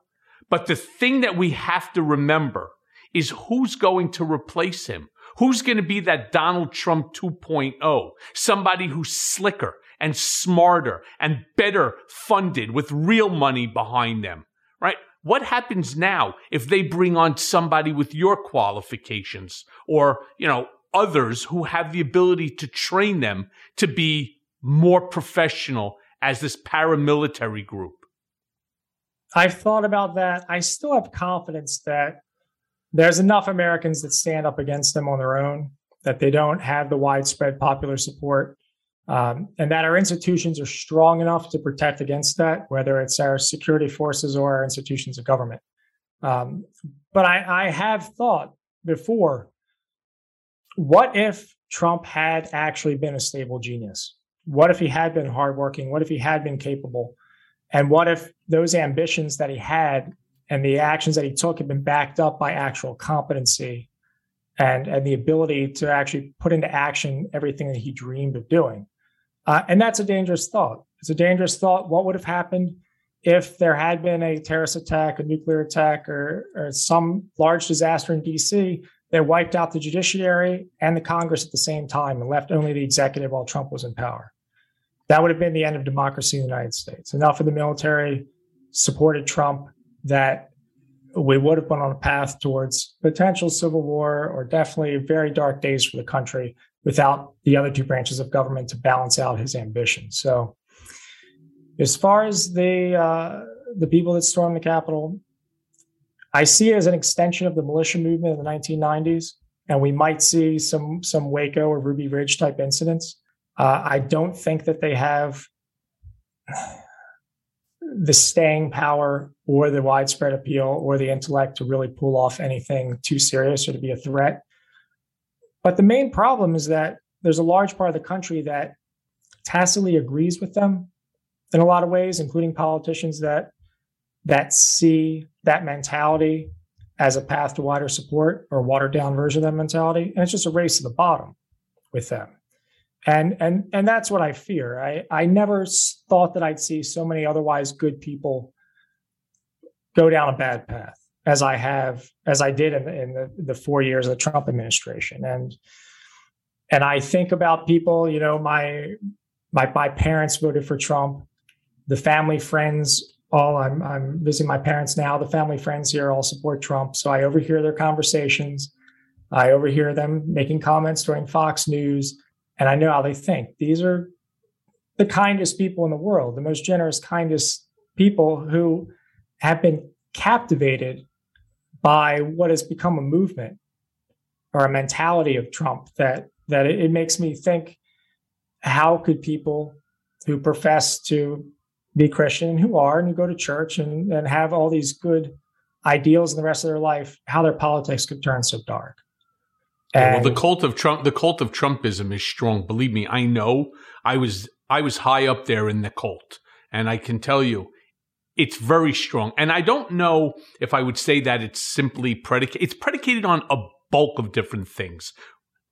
But the thing that we have to remember is who's going to replace him. Who's going to be that Donald Trump 2.0? Somebody who's slicker and smarter and better funded with real money behind them, right? What happens now if they bring on somebody with your qualifications or, you know, others who have the ability to train them to be more professional as this paramilitary group? I've thought about that. I still have confidence that there's enough Americans that stand up against them on their own, that they don't have the widespread popular support, and that our institutions are strong enough to protect against that, whether it's our security forces or our institutions of government. But I have thought before, what if Trump had actually been a stable genius? What if he had been hardworking? What if he had been capable? And what if those ambitions that he had and the actions that he took have been backed up by actual competency and the ability to actually put into action everything that he dreamed of doing? And that's a dangerous thought. It's a dangerous thought. What would have happened if there had been a terrorist attack, a nuclear attack, or some large disaster in D.C. that wiped out the judiciary and the Congress at the same time and left only the executive while Trump was in power? That would have been the end of democracy in the United States. Enough of the military supported Trump that we would have been on a path towards potential civil war or definitely very dark days for the country without the other two branches of government to balance out his ambition. So as far as the people that stormed the Capitol, I see it as an extension of the militia movement in the 1990s, and we might see some Waco or Ruby Ridge type incidents. I don't think that they have the staying power or the widespread appeal or the intellect to really pull off anything too serious or to be a threat. But the main problem is that there's a large part of the country that tacitly agrees with them in a lot of ways, including politicians that see that mentality as a path to wider support or watered down version of that mentality. And it's just a race to the bottom with them. And that's what I fear. I never thought that I'd see so many otherwise good people go down a bad path as I did in the 4 years of the Trump administration. And I think about people, you know, my parents voted for Trump, the family, friends, all I'm visiting my parents now, the family, friends here all support Trump. So I overhear their conversations. I overhear them making comments during Fox News. And I know how they think. These are the kindest people in the world, the most generous, kindest people who have been captivated by what has become a movement or a mentality of Trump that it makes me think, how could people who profess to be Christian and who are and who go to church and have all these good ideals in the rest of their life, how their politics could turn so dark? Yeah, well, the cult of Trumpism is strong. Believe me, I know. I was high up there in the cult, and I can tell you, it's very strong. And I don't know if I would say that it's simply predicated. It's predicated on a bulk of different things: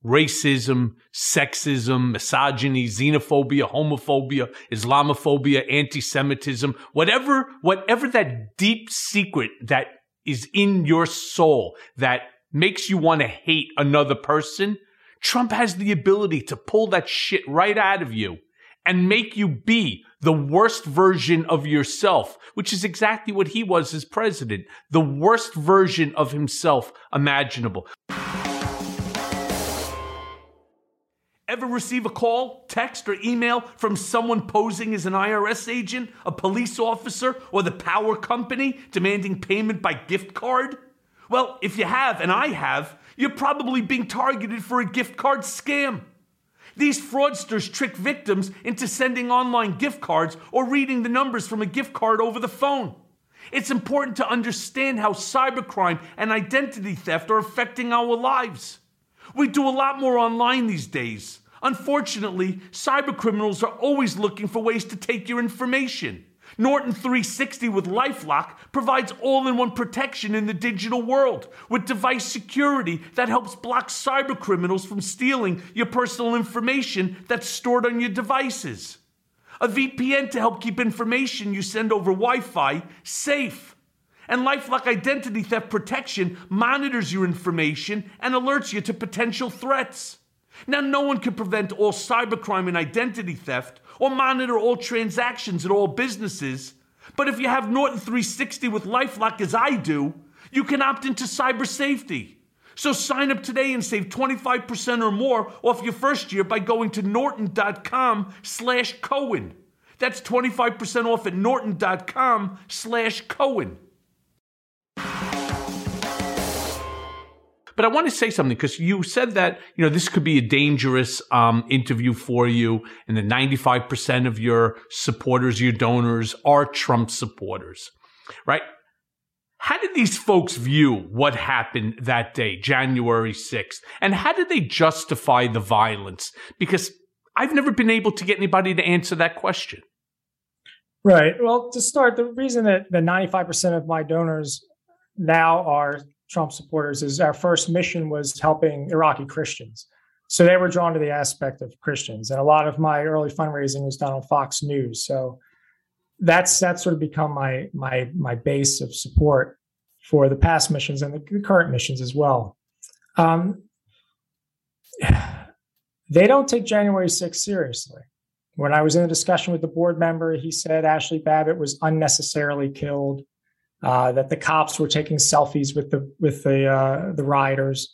racism, sexism, misogyny, xenophobia, homophobia, Islamophobia, anti-Semitism, whatever that deep secret that is in your soul that makes you want to hate another person, Trump has the ability to pull that shit right out of you and make you be the worst version of yourself, which is exactly what he was as president, the worst version of himself imaginable. Ever receive a call, text, or email from someone posing as an IRS agent, a police officer, or the power company demanding payment by gift card? Well, if you have, and I have, you're probably being targeted for a gift card scam. These fraudsters trick victims into sending online gift cards or reading the numbers from a gift card over the phone. It's important to understand how cybercrime and identity theft are affecting our lives. We do a lot more online these days. Unfortunately, cybercriminals are always looking for ways to take your information. Norton 360 with LifeLock provides all-in-one protection in the digital world with device security that helps block cybercriminals from stealing your personal information that's stored on your devices. A VPN to help keep information you send over Wi-Fi safe. And LifeLock Identity Theft Protection monitors your information and alerts you to potential threats. Now, no one can prevent all cybercrime and identity theft or monitor all transactions at all businesses, but if you have Norton 360 with LifeLock as I do, you can opt into cyber safety. So sign up today and save 25% or more off your first year by going to norton.com/Cohen. That's 25% off at norton.com/Cohen. But I want to say something, because you said that, you know, this could be a dangerous interview for you, and that 95% of your supporters, your donors, are Trump supporters, right? How did these folks view what happened that day, January 6th? And how did they justify the violence? Because I've never been able to get anybody to answer that question. Right. Well, to start, the reason that the 95% of my donors now are Trump supporters is our first mission was helping Iraqi Christians. So they were drawn to the aspect of Christians. And a lot of my early fundraising was done on Fox News. So that's sort of become my base of support for the past missions and the current missions as well. They don't take January 6th seriously. When I was in a discussion with the board member, he said Ashley Babbitt was unnecessarily killed. That the cops were taking selfies with the rioters,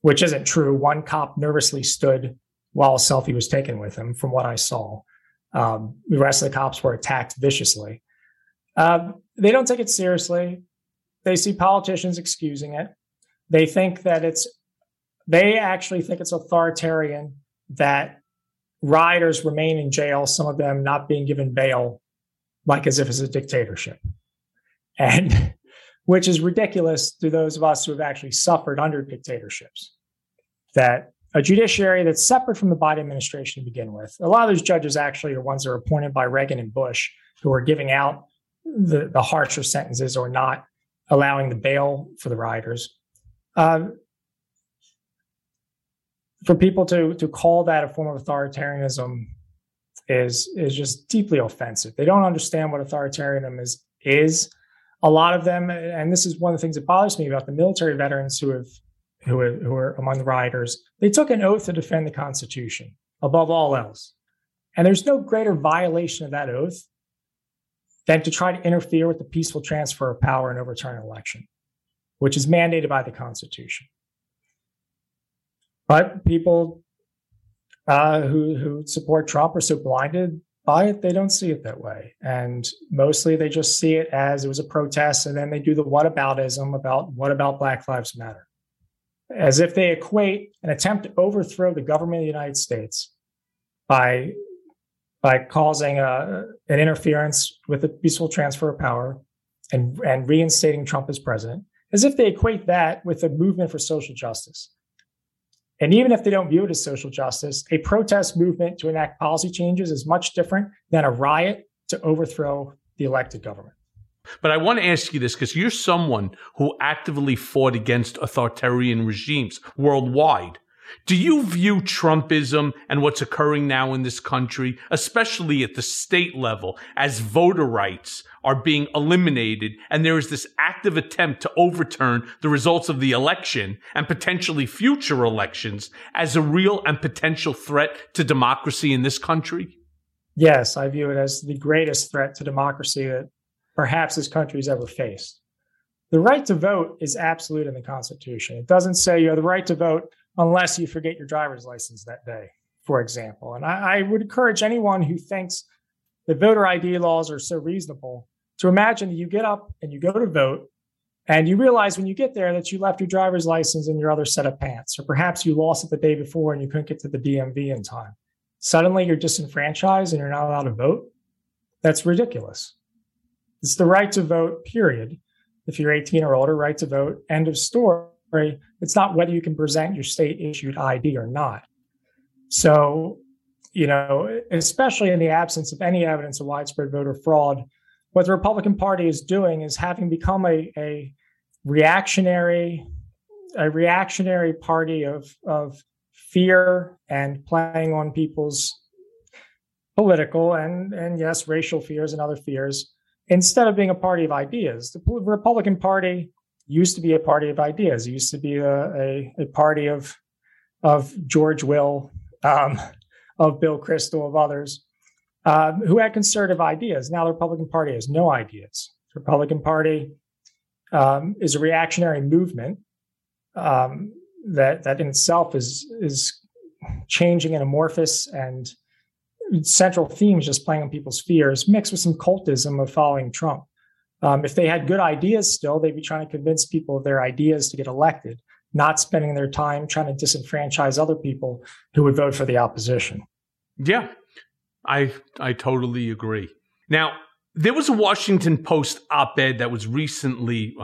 which isn't true. One cop nervously stood while a selfie was taken with him, from what I saw. The rest of the cops were attacked viciously. They don't take it seriously. They see politicians excusing it. They think that they actually think it's authoritarian that rioters remain in jail, some of them not being given bail, like as if it's a dictatorship. And which is ridiculous to those of us who have actually suffered under dictatorships, that a judiciary that's separate from the Biden administration to begin with. A lot of those judges actually are ones that are appointed by Reagan and Bush, who are giving out the harsher sentences or not allowing the bail for the rioters. For people to call that a form of authoritarianism is just deeply offensive. They don't understand what authoritarianism is. A lot of them, and this is one of the things that bothers me about the military veterans who are among the rioters, they took an oath to defend the Constitution above all else. And there's no greater violation of that oath than to try to interfere with the peaceful transfer of power and overturn an election, which is mandated by the Constitution. But people who support Trump are so blinded by it, they don't see it that way. And mostly they just see it as it was a protest, and then they do the whataboutism about what about Black Lives Matter, as if they equate an attempt to overthrow the government of the United States by causing an interference with the peaceful transfer of power and reinstating Trump as president, as if they equate that with a movement for social justice. And even if they don't view it as social justice, a protest movement to enact policy changes is much different than a riot to overthrow the elected government. But I want to ask you this, because you're someone who actively fought against authoritarian regimes worldwide. Do you view Trumpism and what's occurring now in this country, especially at the state level, as voter rights are being eliminated, and there is this active attempt to overturn the results of the election and potentially future elections as a real and potential threat to democracy in this country? Yes, I view it as the greatest threat to democracy that perhaps this country's ever faced. The right to vote is absolute in the Constitution. It doesn't say you have the right to vote unless you forget your driver's license that day, for example. And I would encourage anyone who thinks the voter ID laws are so reasonable to imagine that you get up and you go to vote And you realize when you get there that you left your driver's license in your other set of pants, or perhaps you lost it the day before and you couldn't get to the DMV in time. Suddenly you're disenfranchised and you're not allowed to vote. That's ridiculous. It's the right to vote, period. If you're 18 or older, right to vote, end of story. It's not whether you can present your state-issued ID or not. So, you know, especially in the absence of any evidence of widespread voter fraud, what the Republican Party is doing is having become a reactionary party of fear and playing on people's political and yes, racial fears and other fears, instead of being a party of ideas. The Republican Party used to be a party of ideas. It used to be a party of George Will, of Bill Kristol, of others, who had conservative ideas. Now the Republican Party has no ideas. The Republican Party is a reactionary movement that in itself is changing and amorphous, and central themes just playing on people's fears, mixed with some cultism of following Trump. If they had good ideas still, they'd be trying to convince people of their ideas to get elected, not spending their time trying to disenfranchise other people who would vote for the opposition. Yeah, I totally agree. Now, there was a Washington Post op-ed that was recently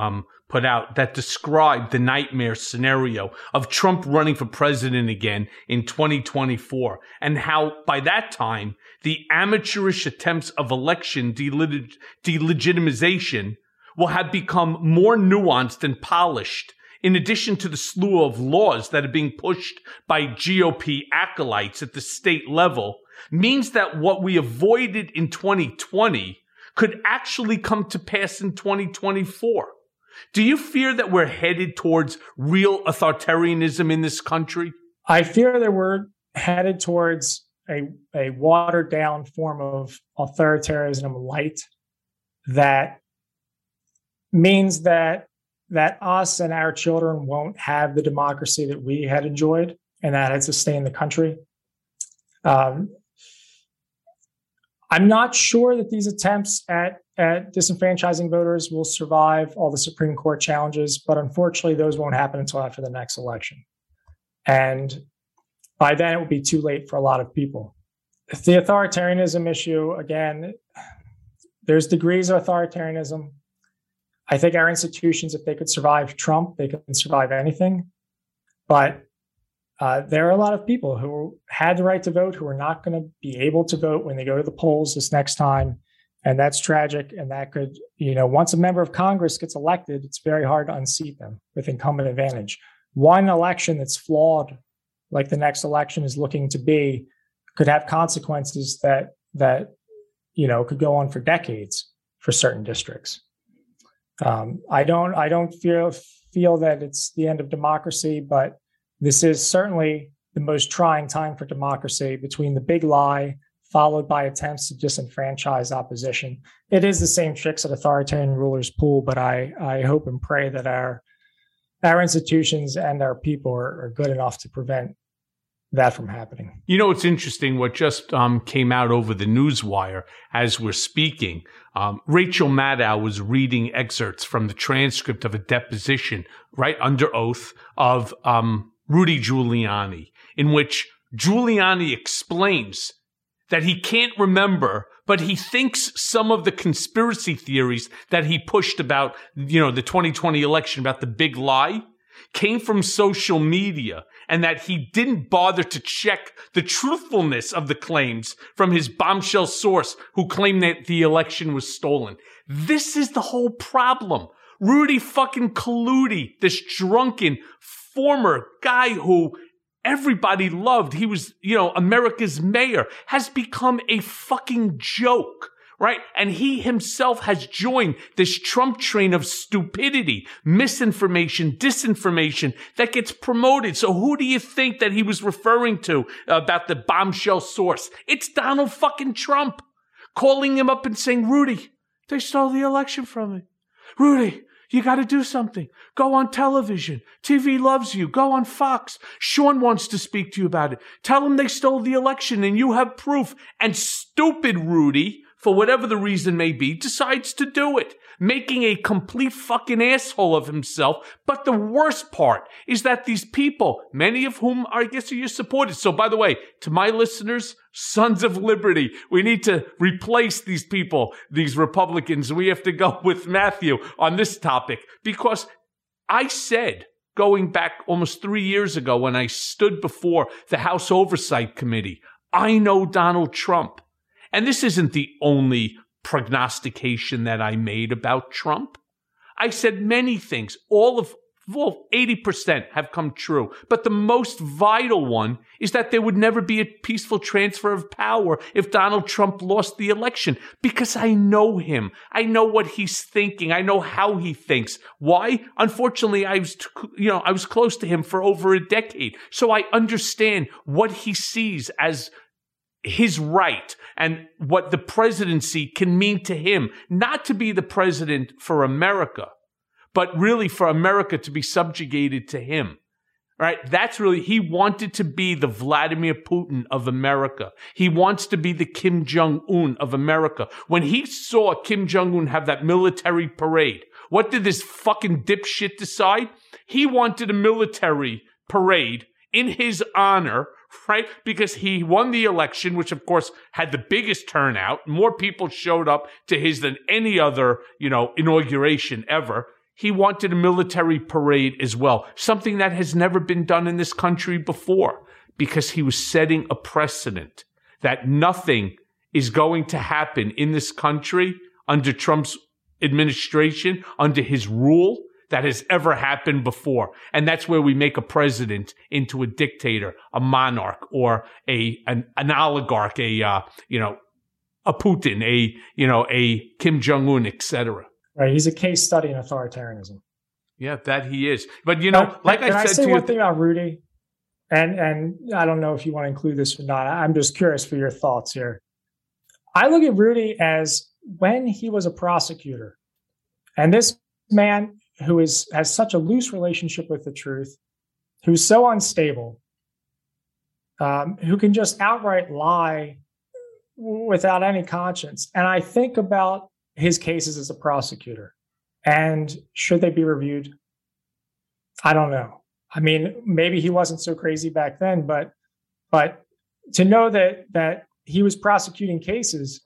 put out that described the nightmare scenario of Trump running for president again in 2024, and how by that time, the amateurish attempts of election delegitimization will have become more nuanced and polished, in addition to the slew of laws that are being pushed by GOP acolytes at the state level, means that what we avoided in 2020 could actually come to pass in 2024. Do you fear that we're headed towards real authoritarianism in this country? I fear that we're headed towards a watered-down form of authoritarianism light that means that us and our children won't have the democracy that we had enjoyed and that had sustained the country. I'm not sure that these attempts at disenfranchising voters will survive all the Supreme Court challenges, but unfortunately, those won't happen until after the next election. And by then, it will be too late for a lot of people. The authoritarianism issue, again, there's degrees of authoritarianism. I think our institutions, if they could survive Trump, they can survive anything. But there are a lot of people who had the right to vote who are not going to be able to vote when they go to the polls this next time. And that's tragic. And that could, you know, once a member of Congress gets elected, it's very hard to unseat them with incumbent advantage. One election that's flawed, like the next election is looking to be, could have consequences that you know, could go on for decades for certain districts. I don't feel that it's the end of democracy, but this is certainly the most trying time for democracy, between the big lie followed by attempts to disenfranchise opposition. It is the same tricks that authoritarian rulers pull, but I hope and pray that our institutions and our people are good enough to prevent that from happening. You know, it's interesting what just came out over the newswire as we're speaking. Rachel Maddow was reading excerpts from the transcript of a deposition, right under oath, of Rudy Giuliani, in which Giuliani explains that he can't remember, but he thinks some of the conspiracy theories that he pushed about, you know, the 2020 election, about the big lie, came from social media, and that he didn't bother to check the truthfulness of the claims from his bombshell source who claimed that the election was stolen. This is the whole problem. Rudy fucking Giuliani, this drunken former guy who everybody loved, he was, you know, America's mayor, has become a fucking joke, right? And he himself has joined this Trump train of stupidity, misinformation, disinformation that gets promoted. So who do you think that he was referring to about the bombshell source? It's Donald fucking Trump, calling him up and saying, Rudy, they stole the election from me. Rudy, you got to do something. Go on television. TV loves you. Go on Fox. Sean wants to speak to you about it. Tell him they stole the election and you have proof. And stupid Rudy for whatever the reason may be, decides to do it, making a complete fucking asshole of himself. But the worst part is that these people, many of whom I guess are your supporters. So by the way, to my listeners, Sons of Liberty, we need to replace these people, these Republicans. We have to go with Matthew on this topic, because I said, going back almost 3 years ago when I stood before the House Oversight Committee, I know Donald Trump. And this isn't the only prognostication that I made about Trump. I said many things. All 80% have come true. But the most vital one is that there would never be a peaceful transfer of power if Donald Trump lost the election, because I know him. I know what he's thinking. I know how he thinks. Why? Unfortunately, I was close to him for over a decade. So I understand what he sees as his right and what the presidency can mean to him, not to be the president for America, but really for America to be subjugated to him, right? That's really, he wanted to be the Vladimir Putin of America. He wants to be the Kim Jong-un of America. When he saw Kim Jong-un have that military parade, what did this fucking dipshit decide? He wanted a military parade in his honor, right? Because he won the election, which of course had the biggest turnout. More people showed up to his than any other, inauguration ever. He wanted a military parade as well, something that has never been done in this country before, because he was setting a precedent that nothing is going to happen in this country under Trump's administration, under his rule, that has ever happened before. And that's where we make a president into a dictator, a monarch, or an oligarch, a Putin, a Kim Jong-un, etc. Right, he's a case study in authoritarianism. Yeah, that he is. But I said, one thing about Rudy, and I don't know if you want to include this or not. I'm just curious for your thoughts here. I look at Rudy as when he was a prosecutor, and this man who has such a loose relationship with the truth, who's so unstable, who can just outright lie without any conscience, and I think about his cases as a prosecutor. And should they be reviewed? I don't know. I mean, maybe he wasn't so crazy back then, but to know that he was prosecuting cases,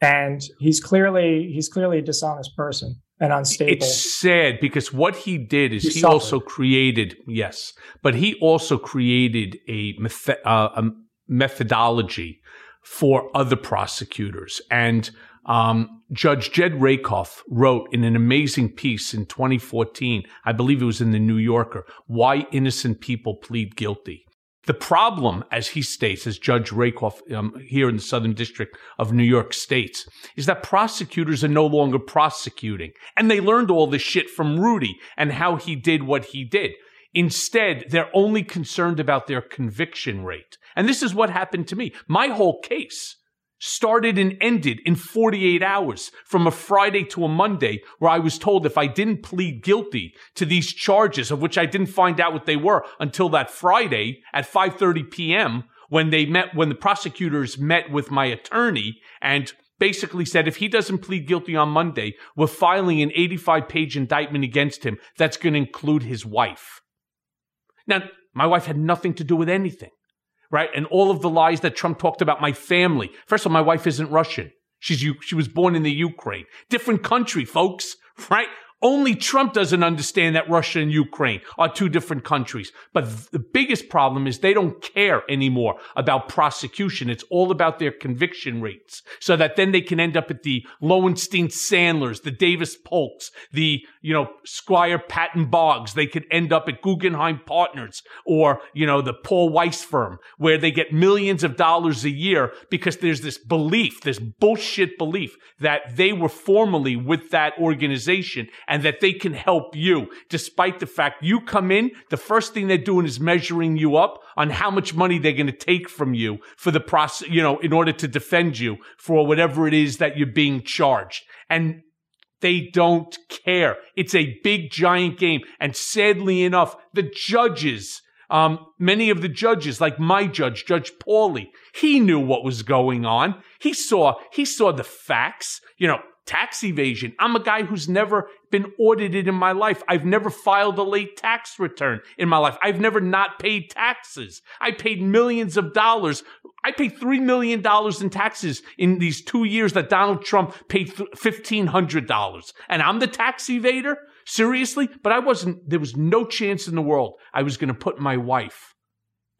and he's clearly a dishonest person and unstable. It's sad, because what he did is he also created, yes, but he also created a methodology for other prosecutors. And Judge Jed Rakoff wrote in an amazing piece in 2014, I believe it was in the New Yorker, Why Innocent People Plead Guilty. The problem, as he states, as Judge Rakoff here in the Southern District of New York states, is that prosecutors are no longer prosecuting. And they learned all this shit from Rudy and how he did what he did. Instead, they're only concerned about their conviction rate. And this is what happened to me. My whole case started and ended in 48 hours from a Friday to a Monday, where I was told if I didn't plead guilty to these charges, of which I didn't find out what they were until that Friday at 5:30 p.m. when the prosecutors met with my attorney and basically said, if he doesn't plead guilty on Monday, we're filing an 85-page indictment against him that's going to include his wife. Now, my wife had nothing to do with anything. Right? And all of the lies that Trump talked about my family. First of all, my wife isn't Russian. She was born in the Ukraine. Different country, folks, right? Only Trump doesn't understand that Russia and Ukraine are two different countries. But the biggest problem is they don't care anymore about prosecution. It's all about their conviction rates, so that then they can end up at the Lowenstein-Sandlers, the Davis Polks, the, Squire Patton Boggs. They could end up at Guggenheim Partners or, the Paul Weiss firm, where they get millions of dollars a year because there's this belief, this bullshit belief, that they were formerly with that organization and that they can help you, despite the fact you come in, the first thing they're doing is measuring you up on how much money they're going to take from you for the process, in order to defend you for whatever it is that you're being charged. And they don't care. It's a big, giant game. And sadly enough, the judges Many of the judges, like my judge, Judge Pauley, he knew what was going on. He saw the facts, tax evasion. I'm a guy who's never been audited in my life. I've never filed a late tax return in my life. I've never not paid taxes. I paid millions of dollars. I paid $3 million in taxes in these 2 years that Donald Trump paid $1,500. And I'm the tax evader? Seriously? But I wasn't, there was no chance in the world I was going to put my wife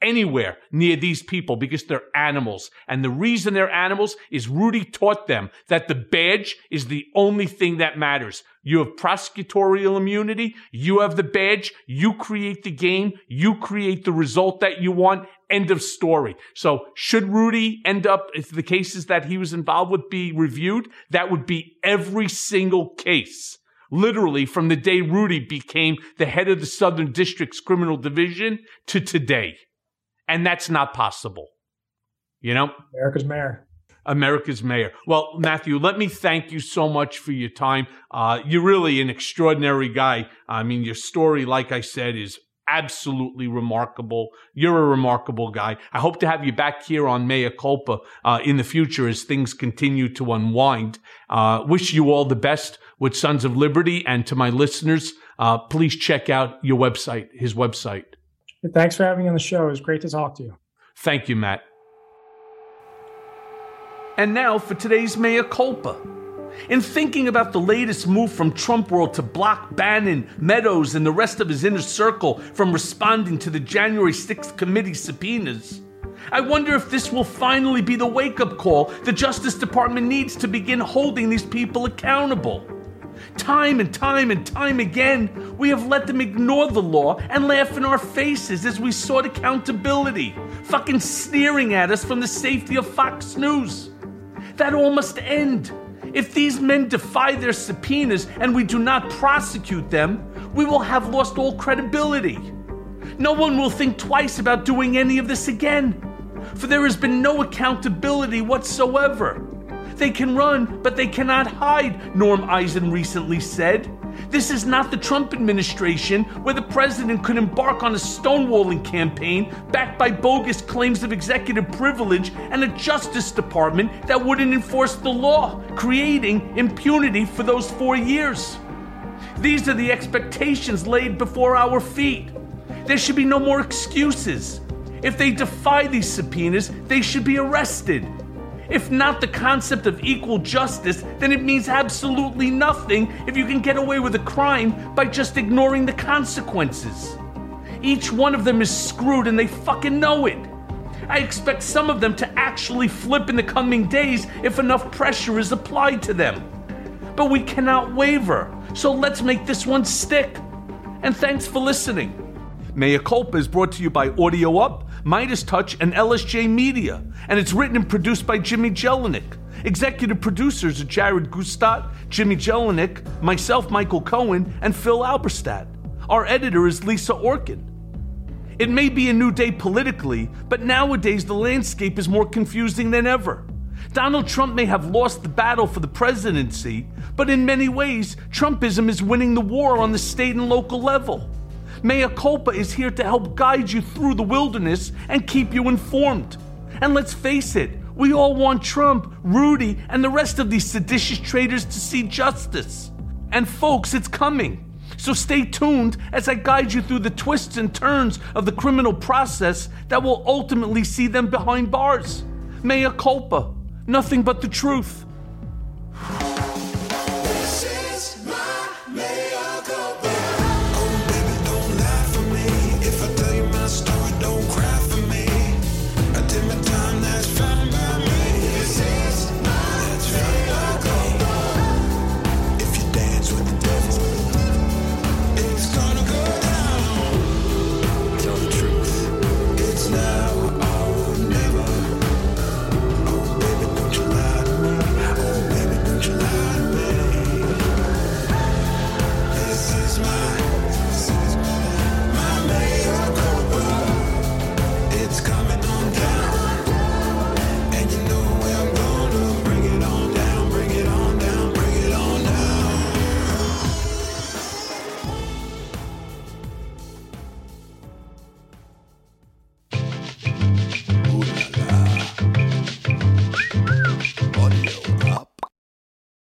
anywhere near these people because they're animals. And the reason they're animals is Rudy taught them that the badge is the only thing that matters. You have prosecutorial immunity. You have the badge. You create the game. You create the result that you want. End of story. So should Rudy end up, if the cases that he was involved with be reviewed, that would be every single case. Literally from the day Rudy became the head of the Southern District's Criminal Division to today. And that's not possible. America's mayor. America's mayor. Well, Matthew, let me thank you so much for your time. You're really an extraordinary guy. I mean, your story, like I said, is absolutely remarkable. You're a remarkable guy. I hope to have you back here on Mea Culpa in the future as things continue to unwind. Wish you all the best with Sons of Liberty. And to my listeners, please check out your website, his website. Thanks for having me on the show. It was great to talk to you. Thank you, Matt. And now for today's Mea Culpa. In thinking about the latest move from Trump world to block Bannon, Meadows, and the rest of his inner circle from responding to the January 6th committee subpoenas, I wonder if this will finally be the wake-up call the Justice Department needs to begin holding these people accountable. Time and time and time again, we have let them ignore the law and laugh in our faces as we sought accountability, fucking sneering at us from the safety of Fox News. That all must end. If these men defy their subpoenas and we do not prosecute them, we will have lost all credibility. No one will think twice about doing any of this again, for there has been no accountability whatsoever. They can run, but they cannot hide, Norm Eisen recently said. This is not the Trump administration where the president could embark on a stonewalling campaign backed by bogus claims of executive privilege and a Justice Department that wouldn't enforce the law, creating impunity for those 4 years. These are the expectations laid before our feet. There should be no more excuses. If they defy these subpoenas, they should be arrested. If not the concept of equal justice, then it means absolutely nothing if you can get away with a crime by just ignoring the consequences. Each one of them is screwed and they fucking know it. I expect some of them to actually flip in the coming days if enough pressure is applied to them. But we cannot waver, so let's make this one stick. And thanks for listening. Mea Culpa is brought to you by Audio Up, Midas Touch, and LSJ Media, and it's written and produced by Jimmy Jelinek. Executive producers are Jared Gustat, Jimmy Jelinek, myself, Michael Cohen, and Phil Alberstadt. Our editor is Lisa Orkin. It may be a new day politically, but nowadays the landscape is more confusing than ever. Donald Trump may have lost the battle for the presidency, but in many ways, Trumpism is winning the war on the state and local level. Mea Culpa is here to help guide you through the wilderness and keep you informed. And let's face it, we all want Trump, Rudy, and the rest of these seditious traitors to see justice. And folks, it's coming. So stay tuned as I guide you through the twists and turns of the criminal process that will ultimately see them behind bars. Mea Culpa, nothing but the truth.